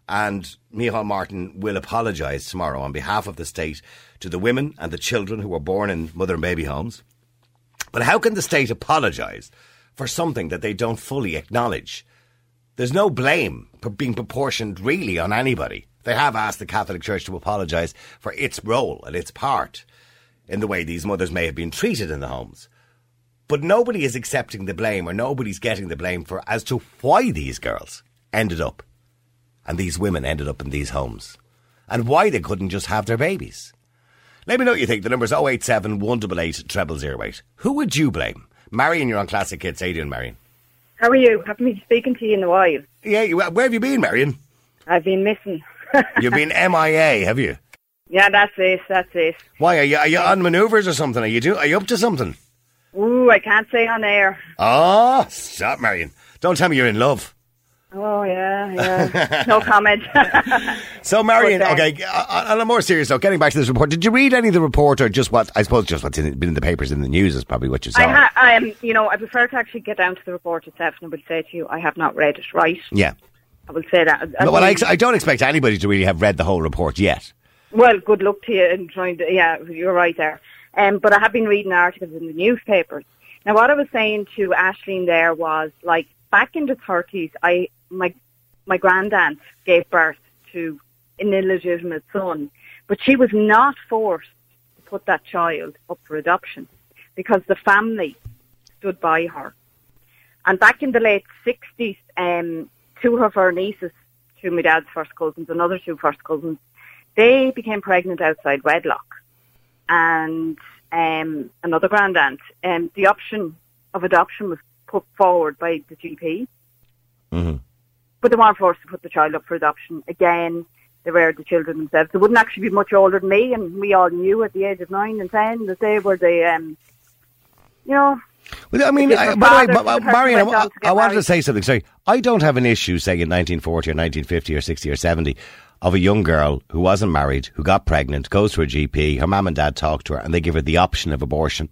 and Micheál Martin will apologise tomorrow on behalf of the state to the women and the children who were born in mother and baby homes, but how can the state apologise for something that they don't fully acknowledge? There's no blame for being proportioned really on anybody. They have asked the Catholic Church to apologise for its role and its part in the way these mothers may have been treated in the homes. But nobody is accepting the blame, or nobody's getting the blame for as to why these girls ended up, and these women ended up in these homes, and why they couldn't just have their babies. Let me know what you think. The number's oh eight seven, one eight eight, zero zero zero eight. Who would you blame? Marion, you're on Classic Kids. How are you doing, Marion? How are you? Haven't been speaking to you in a while. Yeah, where have you been, Marion? I've been missing. You've been M I A, have you? Yeah, that's it, that's it. Why, are you are you on manoeuvres or something? Are you do? Are you up to something? Ooh, I can't say on air. Oh, stop, Marion. Don't tell me you're in love. Oh, yeah, yeah. No comment. So, Marion, but, uh, okay, on a more serious note, getting back to this report, did you read any of the report or just what, I suppose just what's in, been in the papers in the news is probably what you saw? I, ha- I um, you know, I prefer to actually get down to the report itself, and I will say to you, I have not read it, right? Yeah. I will say that. No, well, I, ex- I don't expect anybody to really have read the whole report yet. Well, good luck to you in trying to, yeah, you're right there. Um, but I have been reading articles in the newspapers. Now, what I was saying to Aisling there was, like, back in the thirties, I my my grand aunt gave birth to an illegitimate son. But she was not forced to put that child up for adoption because the family stood by her. And back in the late sixties, um, two of her nieces, two of my dad's first cousins, another two first cousins, they became pregnant outside wedlock. And um, another grand aunt. Um, the option of adoption was put forward by the G P. Mm-hmm. But they weren't forced to put the child up for adoption. Again, they were the children themselves. They wouldn't actually be much older than me, and we all knew at the age of nine and ten that they were the, um, you know... Well, I mean, I, by the way, the Marion, I, I wanted to say something. Sorry, I don't have an issue saying in nineteen forty or nineteen fifty or sixty or seventy of a young girl who wasn't married, who got pregnant, goes to a G P, her mum and dad talk to her, and they give her the option of abortion,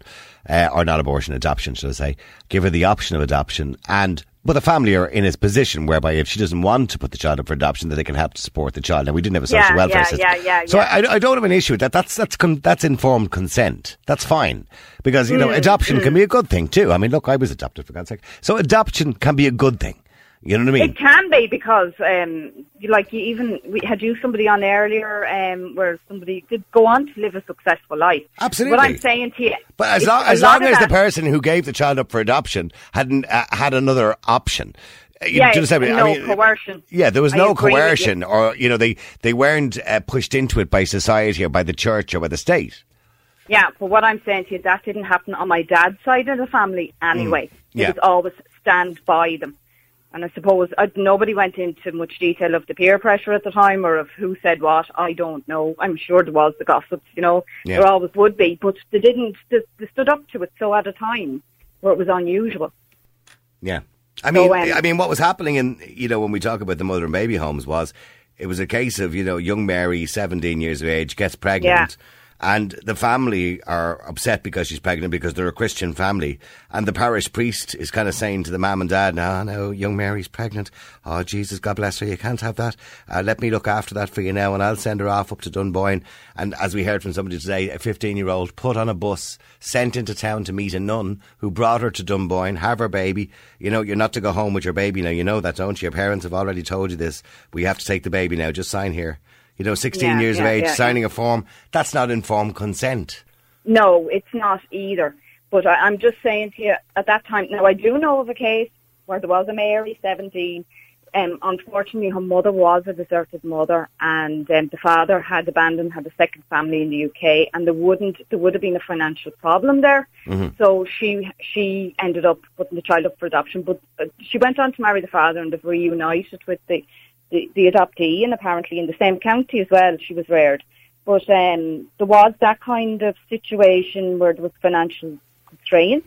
uh, or not abortion, adoption, should I say, give her the option of adoption, and... But the family are in a position whereby if she doesn't want to put the child up for adoption, that they can help to support the child. Now, we didn't have a social yeah, welfare yeah, system. Yeah, yeah, yeah. So I, I don't have an issue with that. That's that's con- that's informed consent. That's fine. Because, you know, mm, adoption mm. can be a good thing too. I mean, look, I was adopted, for God's sake. So adoption can be a good thing. You know what I mean? It can be because, um, like, you even we had you somebody on earlier um, where somebody did go on to live a successful life. Absolutely. What I'm saying to you, but as long as long as the person who gave the child up for adoption hadn't uh, had another option. Yeah, you know, I mean, no I mean, coercion. Yeah, there was no coercion, or you know, they they weren't uh, pushed into it by society or by the church or by the state. Yeah, but what I'm saying to you, that didn't happen on my dad's side of the family anyway. Mm. Yeah. It was always stand by them. And I suppose uh, nobody went into much detail of the peer pressure at the time or of who said what. I don't know. I'm sure there was the gossips, you know. Yeah. There always would be. But they didn't. They, they stood up to it so at a time where it was unusual. Yeah. I mean, so, um, I mean, what was happening in, you know, when we talk about the mother and baby homes was it was a case of, you know, young Mary, seventeen years of age, gets pregnant. Yeah. And the family are upset because she's pregnant because they're a Christian family. And the parish priest is kind of saying to the mum and dad, no, no, young Mary's pregnant. Oh, Jesus, God bless her. You can't have that. Uh, let me look after that for you now and I'll send her off up to Dunboyne. And as we heard from somebody today, a fifteen-year-old put on a bus, sent into town to meet a nun who brought her to Dunboyne, have her baby. You know, you're not to go home with your baby now. You know that, don't you? Your parents have already told you this. We have to take the baby now. Just sign here. You know, sixteen yeah, years yeah, of age, yeah, signing a form, that's not informed consent. No, it's not either. But I, I'm just saying to you, at that time, now I do know of a case where there was a Mary, seventeen, and um, unfortunately her mother was a deserted mother, and um, the father had abandoned, had a second family in the U K, and there wouldn't, there would have been a financial problem there. Mm-hmm. So she she ended up putting the child up for adoption, but uh, she went on to marry the father and they reunited with the... The, the adoptee, and apparently in the same county as well, she was reared. But um, there was that kind of situation where there was financial constraint.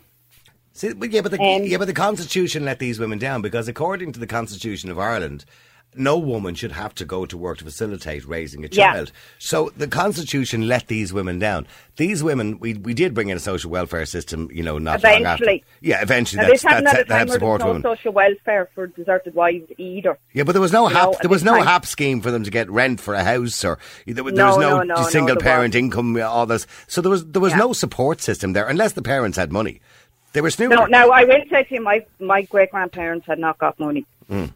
See, but yeah, but the, um, yeah, but the Constitution let these women down because according to the Constitution of Ireland, no woman should have to go to work to facilitate raising a child. Yeah. So the Constitution let these women down. These women, we we did bring in a social welfare system, you know, not eventually. Long after. Yeah, eventually. Now, that's, this that's, that, that helps support women. There was no women. Social welfare for deserted wives either. Yeah, but there was no you HAP. Know, there was no time. HAP scheme for them to get rent for a house, or there, there no, was no, no, no single no, parent was. Income. All this. So there was there was yeah. no support system there, unless the parents had money. They were snooping. No, now I will say to you, my my great grandparents had not got money. Mm.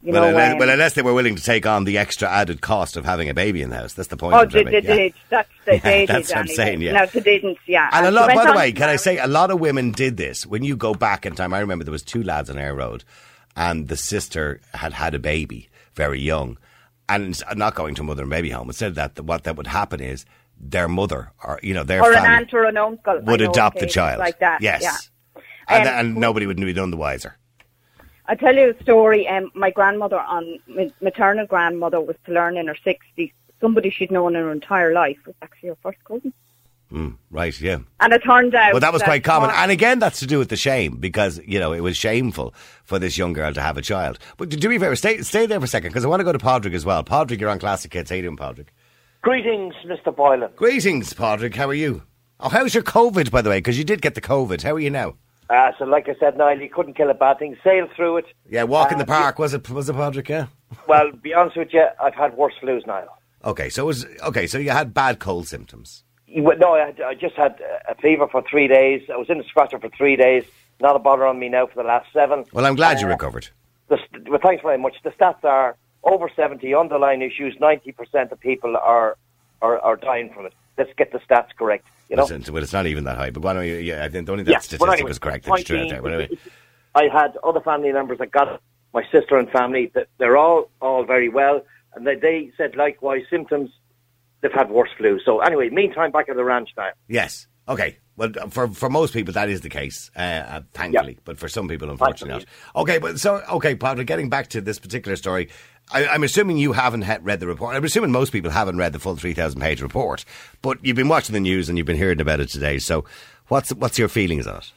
You well, know, unless, um, well, unless they were willing to take on the extra added cost of having a baby in the house. That's the point. Oh, they, they yeah. did. That's, they, yeah, they that's did, what I'm anyway. saying, yeah. No, they didn't, yeah. And, and a lot, by the way, can I say, a lot of women did this. When you go back in time, I remember there was two lads on Air Road and the sister had had a baby very young and not going to a mother and baby home. Instead of that, what that would happen is their mother or, you know, their or family an aunt or an uncle would adopt the child. Like that, yes. Yeah. And, um, and nobody would be none the wiser. I'll tell you a story. Um, my grandmother, on my maternal grandmother, was to learn in her sixties. Somebody she'd known in her entire life was actually her first cousin. Mm, right, yeah. And it turned out... Well, that was that quite common. And again, that's to do with the shame because, you know, it was shameful for this young girl to have a child. But do me a favour, stay, stay there for a second because I want to go to Padraig as well. Padraig, you're on Classic Kids. How are you doing, Padraig? Greetings, Mister Boylan. Greetings, Padraig. How are you? Oh, how's your COVID, by the way? Because you did get the COVID. How are you now? Uh, so like I said, Niall, you couldn't kill a bad thing. Sail through it. Yeah, walk uh, in the park, was it, was it Padraig, yeah? Well, be honest with you, I've had worse flus, Niall. Okay, so it was, okay, so you had bad cold symptoms? Well, no, I, had, I just had a fever for three days. I was in a scratcher for three days. Not a bother on me now for the last seven. Well, I'm glad uh, you recovered. The, well, thanks very much. The stats are over seventy, underlying issues, ninety percent of people are, are are dying from it. Let's get the stats correct, you know? Listen, well, it's not even that high, but why don't you, yeah, I don't think that yeah, statistic well, anyway, was correct. It's true. Being, well, anyway. I had other family members that got it, my sister and family, that they're all, all very well, and they, they said likewise symptoms, they've had worse flu. So anyway, meantime, back at the ranch now. Yes, okay. Well, for, for most people, that is the case, uh, thankfully. Yep. But for some people, unfortunately not. Okay, but so, okay, Paddy, getting back to this particular story, I, I'm assuming you haven't ha- read the report. I'm assuming most people haven't read the full three thousand page report. But you've been watching the news and you've been hearing about it today. So what's what's your feelings on it?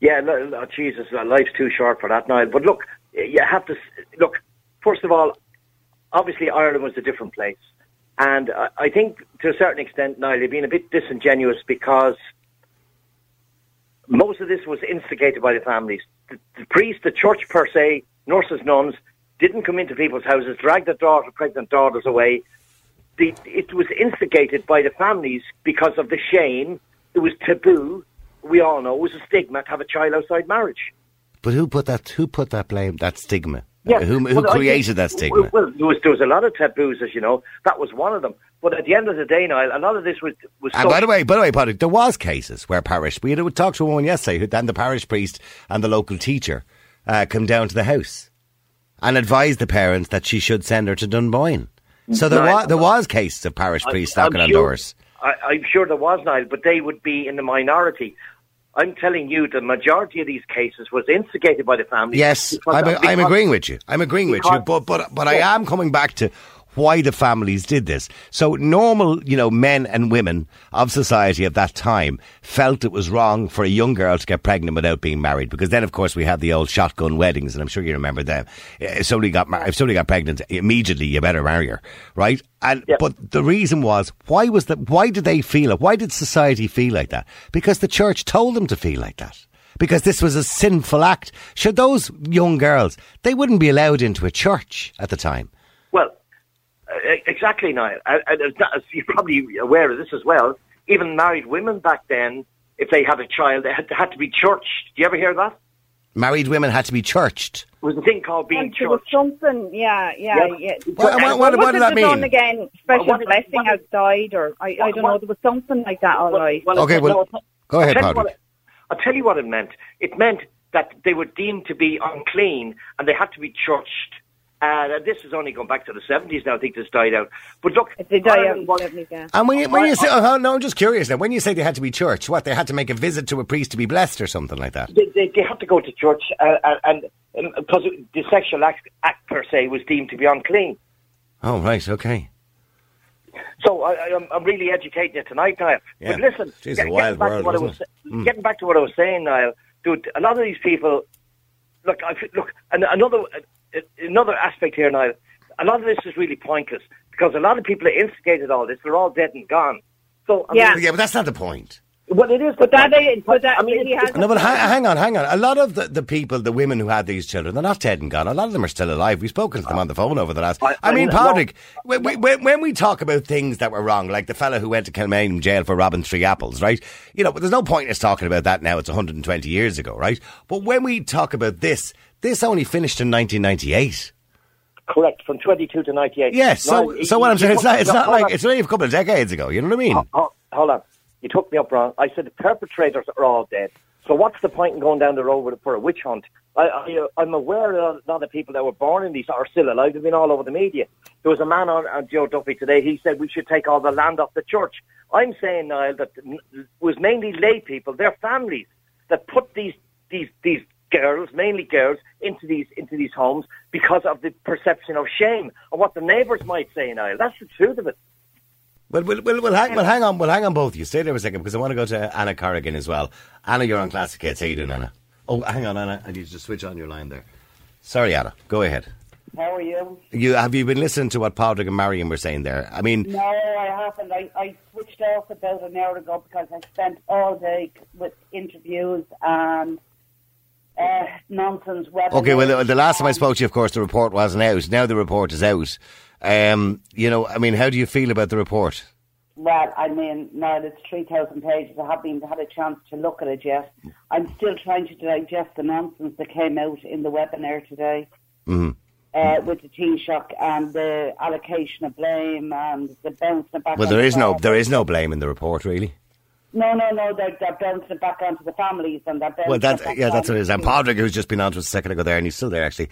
Yeah, no, no, Jesus, life's too short for that, Niall. But look, you have to... Look, first of all, obviously Ireland was a different place. And I, I think, to a certain extent, Niall, you've been a bit disingenuous because... most of this was instigated by the families. The, the priest, the church per se, nurses, nuns, didn't come into people's houses, drag their daughter, pregnant daughters away. The, it was instigated by the families because of the shame. It was taboo. We all know it was a stigma to have a child outside marriage. But who put that? Who put that blame? That stigma. Yeah. Who, who well, created think, that stigma? Well, there was, there was a lot of taboos, as you know. That was one of them. But at the end of the day, Niall, a lot of this was... was and so by the way, by the way, Paddy, there was cases where parish... We had talked to a woman yesterday who then the parish priest and the local teacher uh, come down to the house and advised the parents that she should send her to Dunboyne. So there, Niall, was, there was cases of parish priests I'm, knocking I'm on sure, doors. I, I'm sure there was, Niall, but they would be in the minority. I'm telling you, the majority of these cases was instigated by the family. Yes, I'm, a, I'm agreeing with you. I'm agreeing with you, but, but, but I am coming back to... why the families did this. So normal, you know, men and women of society at that time felt it was wrong for a young girl to get pregnant without being married, because then, of course, we had the old shotgun weddings, and I'm sure you remember them. If somebody got mar- if somebody got pregnant immediately, you better marry her, right? And yep. But the reason was, why was that? Why did they feel it? Why did society feel like that? Because the church told them to feel like that. Because this was a sinful act. Should those young girls, they wouldn't be allowed into a church at the time. Well, exactly, Niall. As you're probably aware of this as well, even married women back then, if they had a child, they had to, had to be churched. Do you ever hear that? Married women had to be churched. It was a thing called being churched. It was something, yeah, yeah, yeah. yeah. What, what, what, what did that mean? Done again, special well, what, blessing what, what, outside, or I, I don't what, know, there was something like that, all well, right. Well, okay, well, no, go ahead, Patrick. I'll tell you what it meant. It meant that they were deemed to be unclean, and they had to be churched. And uh, this is only going back to the seventies now. I think this died out. But look... If they died out in the seventies, yeah. And when you, when you say... Oh, no, I'm just curious now. When you say they had to be church, what, they had to make a visit to a priest to be blessed or something like that? They, they, they had to go to church uh, and because the sexual act, act per se was deemed to be unclean. Oh, right, okay. So I, I'm, I'm really educating you tonight, Niall. Yeah. But listen... Geez, get, a wild world, what I was, mm. Getting back to what I was saying, Niall, dude, a lot of these people... Look, I, look and another... Another aspect here now, a lot of this is really pointless because a lot of people that instigated all this, they're all dead and gone. So I yeah. Mean, yeah, but that's not the point. Well, it is, but that is. But that, I mean, he has no, but ha- hang on, hang on. A lot of the, the people, the women who had these children, they're not dead and gone. A lot of them are still alive. We've spoken to them on the phone over the last. I, I mean, Patrick, when, when, when we talk about things that were wrong, like the fellow who went to Kilmainham jail for robbing three apples, right? You know, but there's no point in us talking about that now. It's one hundred twenty years ago, right? But when we talk about this, this only finished in nineteen ninety-eight. Correct, from twenty-two to ninety-eight. Yes. Yeah, so, so what I'm saying, it's not, it's not like it's only a couple of decades ago. You know what I mean? Hold on. You took me up wrong. I said the perpetrators are all dead. So what's the point in going down the road for a witch hunt? I, I, I'm aware that a lot of people that were born in these are still alive. They've been all over the media. There was a man on, on Joe Duffy today. He said we should take all the land off the church. I'm saying, Niall, that it was mainly lay people, their families, that put these these these girls, mainly girls, into these into these homes because of the perception of shame and what the neighbours might say, Niall. That's the truth of it. Well, we'll, we'll, we'll, hang, we'll hang on. We'll hang on both of you. Stay there a second because I want to go to Anna Corrigan as well. Anna, you're on Classic Hits. How you doing, Anna? Oh, hang on, Anna. I need you to switch on your line there. Sorry, Anna. Go ahead. How are you? You have you been listening to what Padraig and Marion were saying there? I mean, no, I haven't. I, I switched off about an hour ago because I spent all day with interviews and. Uh, nonsense. Webinars. Okay, well, the, the last time I spoke to you, of course, the report wasn't out. Now the report is out. Um, you know, I mean, how do you feel about the report? Well, I mean, now it's three thousand pages. I haven't had a chance to look at it yet. I'm still trying to digest the nonsense that came out in the webinar today. Mm-hmm. Uh, with the Taoiseach and the allocation of blame and the bouncing it back. Well, there is the no, there is no blame in the report, really. No, no, no. They're, they're bouncing it back onto the families, and they're well, that back yeah, that's what it is. And Padraig, who's just been on to us a second ago there, and he's still there actually.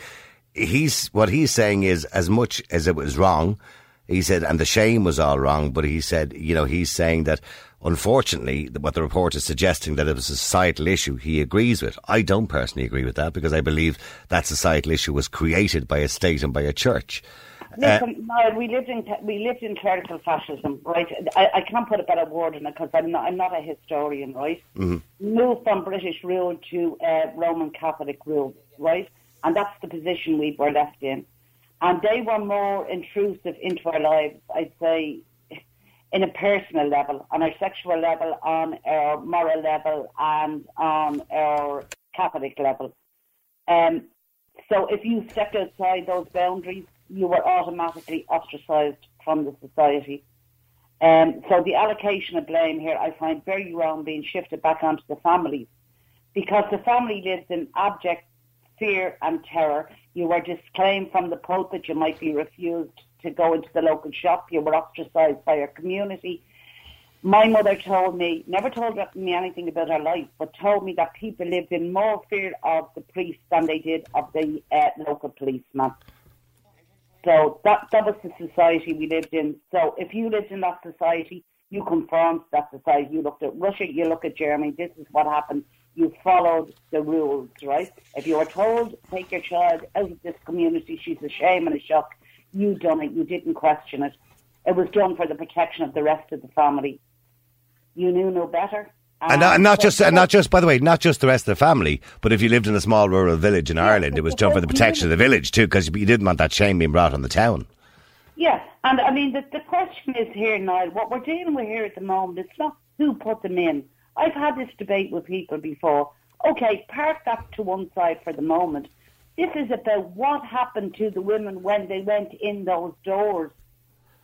He's what he's saying is as much as it was wrong, he said, and the shame was all wrong. But he said, you know, he's saying that unfortunately, what the report is suggesting that it was a societal issue, he agrees with. I don't personally agree with that because I believe that societal issue was created by a state and by a church. Listen, uh, no, we lived in we lived in clerical fascism, right? I, I can't put a better word in it because I'm not I'm not a historian, right? Mm-hmm. Moved from British rule to uh, Roman Catholic rule, right? And that's the position we were left in, and they were more intrusive into our lives, I'd say. In a personal level, on our sexual level, on our moral level, and on our Catholic level. Um, so if you stepped outside those boundaries, you were automatically ostracised from the society. Um, so the allocation of blame here, I find very wrong being shifted back onto the families, because the family lives in abject fear and terror. You were disclaimed from the Pope that you might be refused to go into the local shop. You were ostracised by your community. My mother told me, never told me anything about her life, but told me that people lived in more fear of the priest than they did of the uh, local policeman. So that, that was the society we lived in. So if you lived in that society, you conformed to that society. You looked at Russia, you look at Germany, this is what happened. You followed the rules, right? If you were told, take your child out of this community, she's a shame and a shock, you done it. You didn't question it. It was done for the protection of the rest of the family. You knew no better. And, and, not, and not just, and not just. By the way, not just the rest of the family, but if you lived in a small rural village in yeah, Ireland, it was done for the protection of the village too, because you didn't want that shame being brought on the town. Yeah, and I mean the, the question is here, Niall. What we're dealing with here at the moment is not who put them in. I've had this debate with people before. Okay, park that to one side for the moment. This is about what happened to the women when they went in those doors.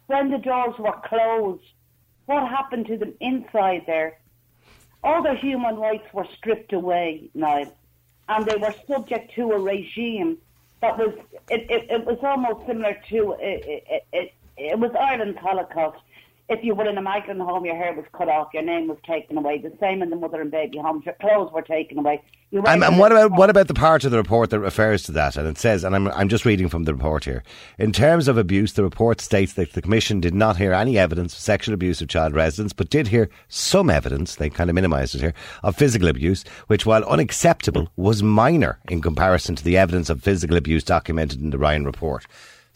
When the doors were closed, what happened to them inside there? All their human rights were stripped away, Niall, and they were subject to a regime that was, it, it, it was almost similar to, it, it, it, it was Ireland's Holocaust. If you were in a migrant home, your hair was cut off, your name was taken away. The same in the mother and baby homes, your clothes were taken away. And, and what about what about the part of the report that refers to that? And it says, and I'm I'm just reading from the report here. In terms of abuse, the report states that the Commission did not hear any evidence of sexual abuse of child residents, but did hear some evidence, they kind of minimised it here, of physical abuse, which, while unacceptable, was minor in comparison to the evidence of physical abuse documented in the Ryan report.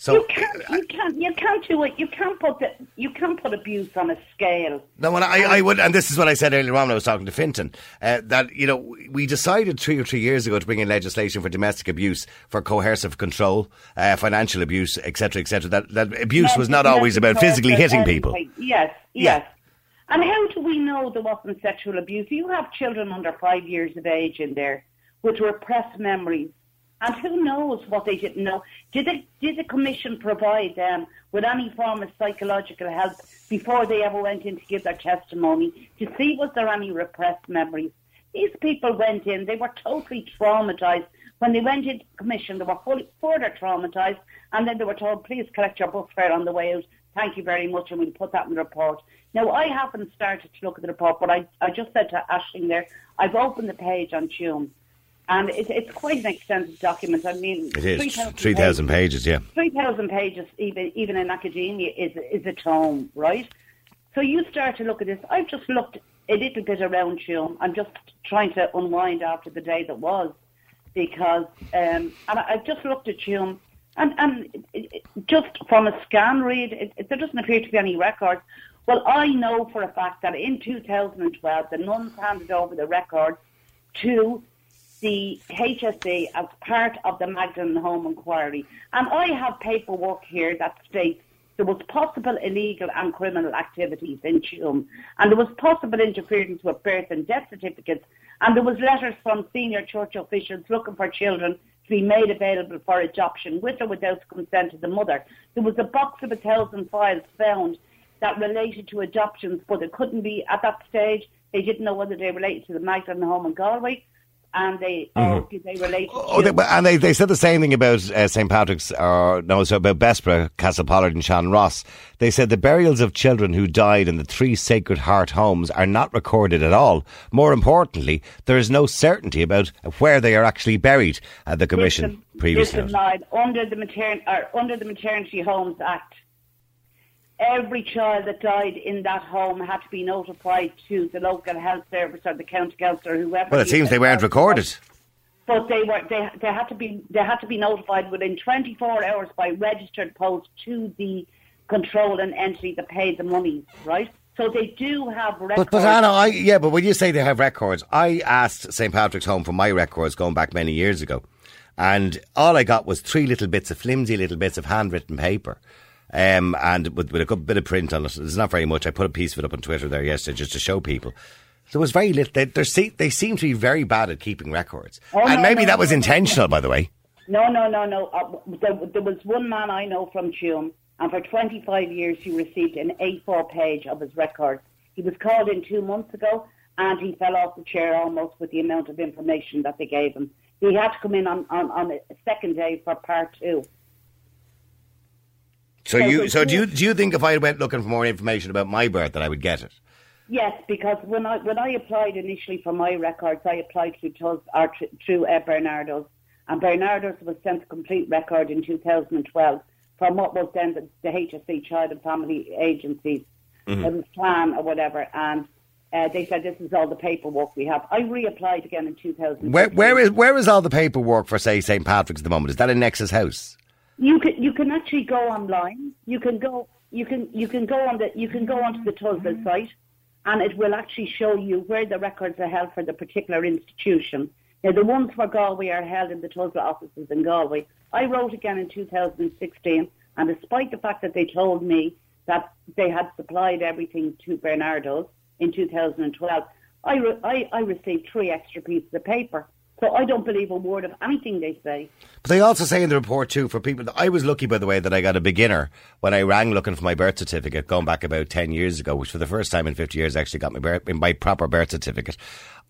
So you can't, you can't, you can't do it. You can't put the, you can't put abuse on a scale. No, and I, I would, and this is what I said earlier on when I was talking to Fintan, uh, that you know we decided two or three years ago to bring in legislation for domestic abuse, for coercive control, uh, financial abuse, et cetera, et cetera. That that abuse yes, was not always about physically hitting people. Yes, yes. Yeah. And how do we know there wasn't sexual abuse? You have children under five years of age in there with repressed memories. And who knows what they didn't know? Did the, did the Commission provide them with any form of psychological help before they ever went in to give their testimony to see was there any repressed memories? These people went in, they were totally traumatised. When they went into the Commission, they were fully, further traumatised, and then they were told, please collect your book fare on the way out. Thank you very much, and we'll put that in the report. Now, I haven't started to look at the report, but I, I just said to Aisling there, I've opened the page on Tuam. And it, it's quite an extensive document. I mean, it is three thousand pages, yeah. three thousand pages, even even in academia, is is a tome, right? So you start to look at this. I've just looked a little bit around you. I'm just trying to unwind after the day that was, because um, and I, I've just looked at you, and and it, it, just from a scan read, it, it, there doesn't appear to be any records. Well, I know for a fact that in two thousand twelve, the nuns handed over the records to the H S E as part of the Magdalen Home Inquiry. And I have paperwork here that states there was possible illegal and criminal activities in Tuam, and there was possible interference with birth and death certificates, and there was letters from senior church officials looking for children to be made available for adoption with or without consent of the mother. There was a box of a thousand files found that related to adoptions, but it couldn't be at that stage. They didn't know whether they related to the Magdalen Home in Galway. and they mm-hmm. oh, did they relate oh, to they, and they, they said the same thing about uh, Saint Patrick's, or no, so about Bessborough, Castle Pollard and Sean Ross. They said the burials of children who died in the three Sacred Heart homes are not recorded at all. More importantly, there is no certainty about where they are actually buried. Uh, the Commission this previously this lied under the matern- or under the Maternity Homes Act. Every child that died in that home had to be notified to the local health service or the county council or whoever. Well, it seems they weren't recorded. But they were they they had to be they had to be notified within twenty-four hours by registered post to the controlling entity that paid the money, right? So they do have records. But, but Anna, I, yeah, but when you say they have records, I asked Saint Patrick's Home for my records going back many years ago, and all I got was three little bits of flimsy little bits of handwritten paper. Um, and with, with a good bit of print on it. There's not very much. I put a piece of it up on Twitter there yesterday just to show people. There was very little. They, they seem to be very bad at keeping records. Oh, and no, maybe no, that no, was no, intentional, no. by the way. No, no, no, no. Uh, there, there was one man I know from Tuam, and for twenty-five years he received an A four page of his records. He was called in two months ago, and he fell off the chair almost with the amount of information that they gave him. He had to come in on, on, on a second day for part two. So you, so do you, do you think if I went looking for more information about my birth that I would get it? Yes, because when I when I applied initially for my records, I applied through Tus, or tr- through uh, Barnardos, and Barnardos was sent a complete record in two thousand twelve from what was then the, the H S E Child and Family Agency's mm-hmm. plan or whatever, and uh, they said this is all the paperwork we have. I reapplied again in two thousand. Where, where is where is all the paperwork for say Saint Patrick's at the moment? Is that in Nexus House? You can you can actually go online. You can go you can you can go on the you can go onto the Tusla site, and it will actually show you where the records are held for the particular institution. Now the ones for Galway are held in the Tusla offices in Galway. I wrote again in two thousand sixteen, and despite the fact that they told me that they had supplied everything to Barnardos in two thousand twelve, I re- I, I received three extra pieces of paper. So I don't believe a word of anything they say. But they also say in the report too, for people, that I was lucky, by the way, that I got a beginner when I rang looking for my birth certificate going back about ten years ago, which for the first time in fifty years I actually got my, birth, my proper birth certificate,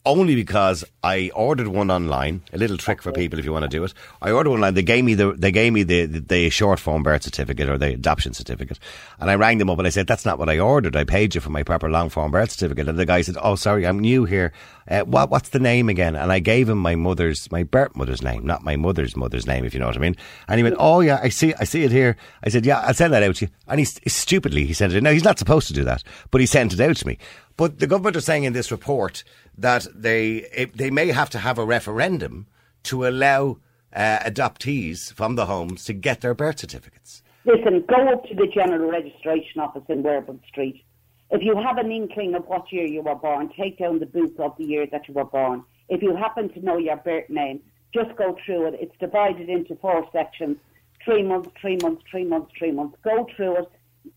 only because I ordered one online. A little trick for people if you want to do it. I ordered one online. They gave me the they gave me the, the, the short form birth certificate or the adoption certificate, and I rang them up and I said, that's not what I ordered. I paid you for my proper long form birth certificate. And the guy said, oh, sorry, I'm new here. Uh, what what's the name again? And I gave him my mother's, my birth mother's name, not my mother's mother's name, if you know what I mean. And he went, oh yeah, I see, I see it here. I said, yeah, I'll send that out to you. And he stupidly he sent it. Now he's not supposed to do that, but he sent it out to me. But the government are saying in this report that they it, they may have to have a referendum to allow uh, adoptees from the homes to get their birth certificates. Listen, go up to the General Registration Office in Werburn Street. If you have an inkling of what year you were born, take down the book of the year that you were born. If you happen to know your birth name, just go through it. It's divided into four sections, three months, three months, three months, three months. Go through it,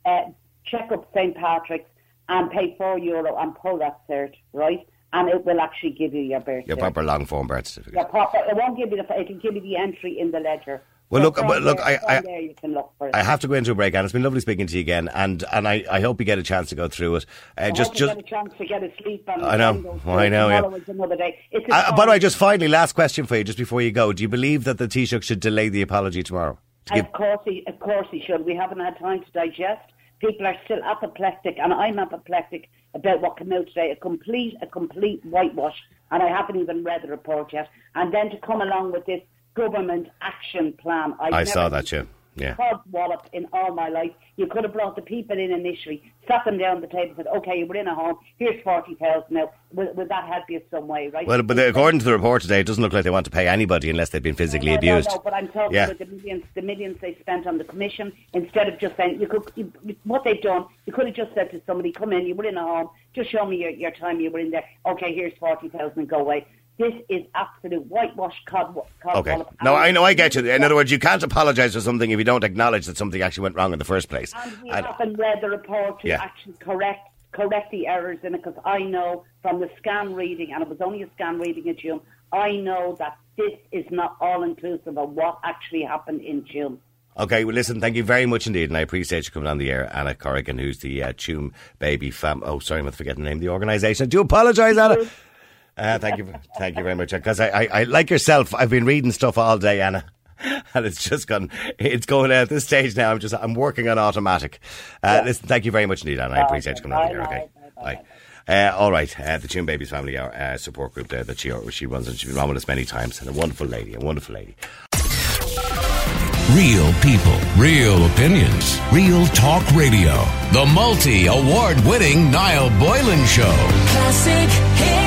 uh, check up Saint Patrick's, and pay four euro and pull that cert, right? And it will actually give you your birth your cert. Proper long form birth certificate. Your proper, it won't give you the. It can give you the entry in the ledger. Well, so look, well, look, there, I, I, you can look for it. I have to go into a break, and it's been lovely speaking to you again, and, and I, I hope you get a chance to go through it. Uh, I just, hope you just, get a chance to get a sleep. And I know, well, I know, yeah. Another day. Uh, by the way, just finally, last question for you, just before you go. Do you believe that the Taoiseach should delay the apology tomorrow? To give... Of course he, of course he should. We haven't had time to digest. People are still apoplectic, and I'm apoplectic about what came out today. A complete, a complete whitewash, and I haven't even read the report yet. And then to come along with this government action plan. I've I saw that, yeah. yeah. Wallop in all my life. You could have brought the people in initially, sat them down at the table, said, "Okay, you were in a home. Here's forty thousand. Now, will, will that help you some way?" Right? Well, but according to the report today, it doesn't look like they want to pay anybody unless they've been physically no, no, abused. No, no, but I'm talking yeah. about the millions, the millions they spent on the commission. Instead of just saying, "You could," you, what they've done, you could have just said to somebody, "Come in. You were in a home. Just show me your, your time you were in there. Okay, here's forty thousand. Go away." This is absolute whitewash cod. cod okay. Wallop. No, I know, I get you. In other words, you can't apologise for something if you don't acknowledge that something actually went wrong in the first place. And we and haven't read the report to yeah. actually correct correct the errors in it, because I know from the scan reading, and it was only a scan reading in June, I know that this is not all-inclusive of what actually happened in June. Okay, well, listen, thank you very much indeed, and I appreciate you coming on the air, Anna Corrigan, who's the uh, Tuam Baby Fam... Oh, sorry, I'm forgetting the name of the organisation. I do apologise, Anna. Uh, thank you, thank you very much. Because I, I, I, like yourself, I've been reading stuff all day, Anna, and it's just gone. It's going at this stage now. I'm just, I'm working on automatic. Uh, yeah. Listen, thank you very much indeed, Anna. I appreciate you coming out here. Okay, bye. bye. bye. Uh, all right, uh, the Tuam Babies Family Hour uh, support group there that she she runs, and she's been on with us many times. And a wonderful lady, a wonderful lady. Real people, real opinions, real talk radio. The multi-award-winning Niall Boylan Show. Classic hit.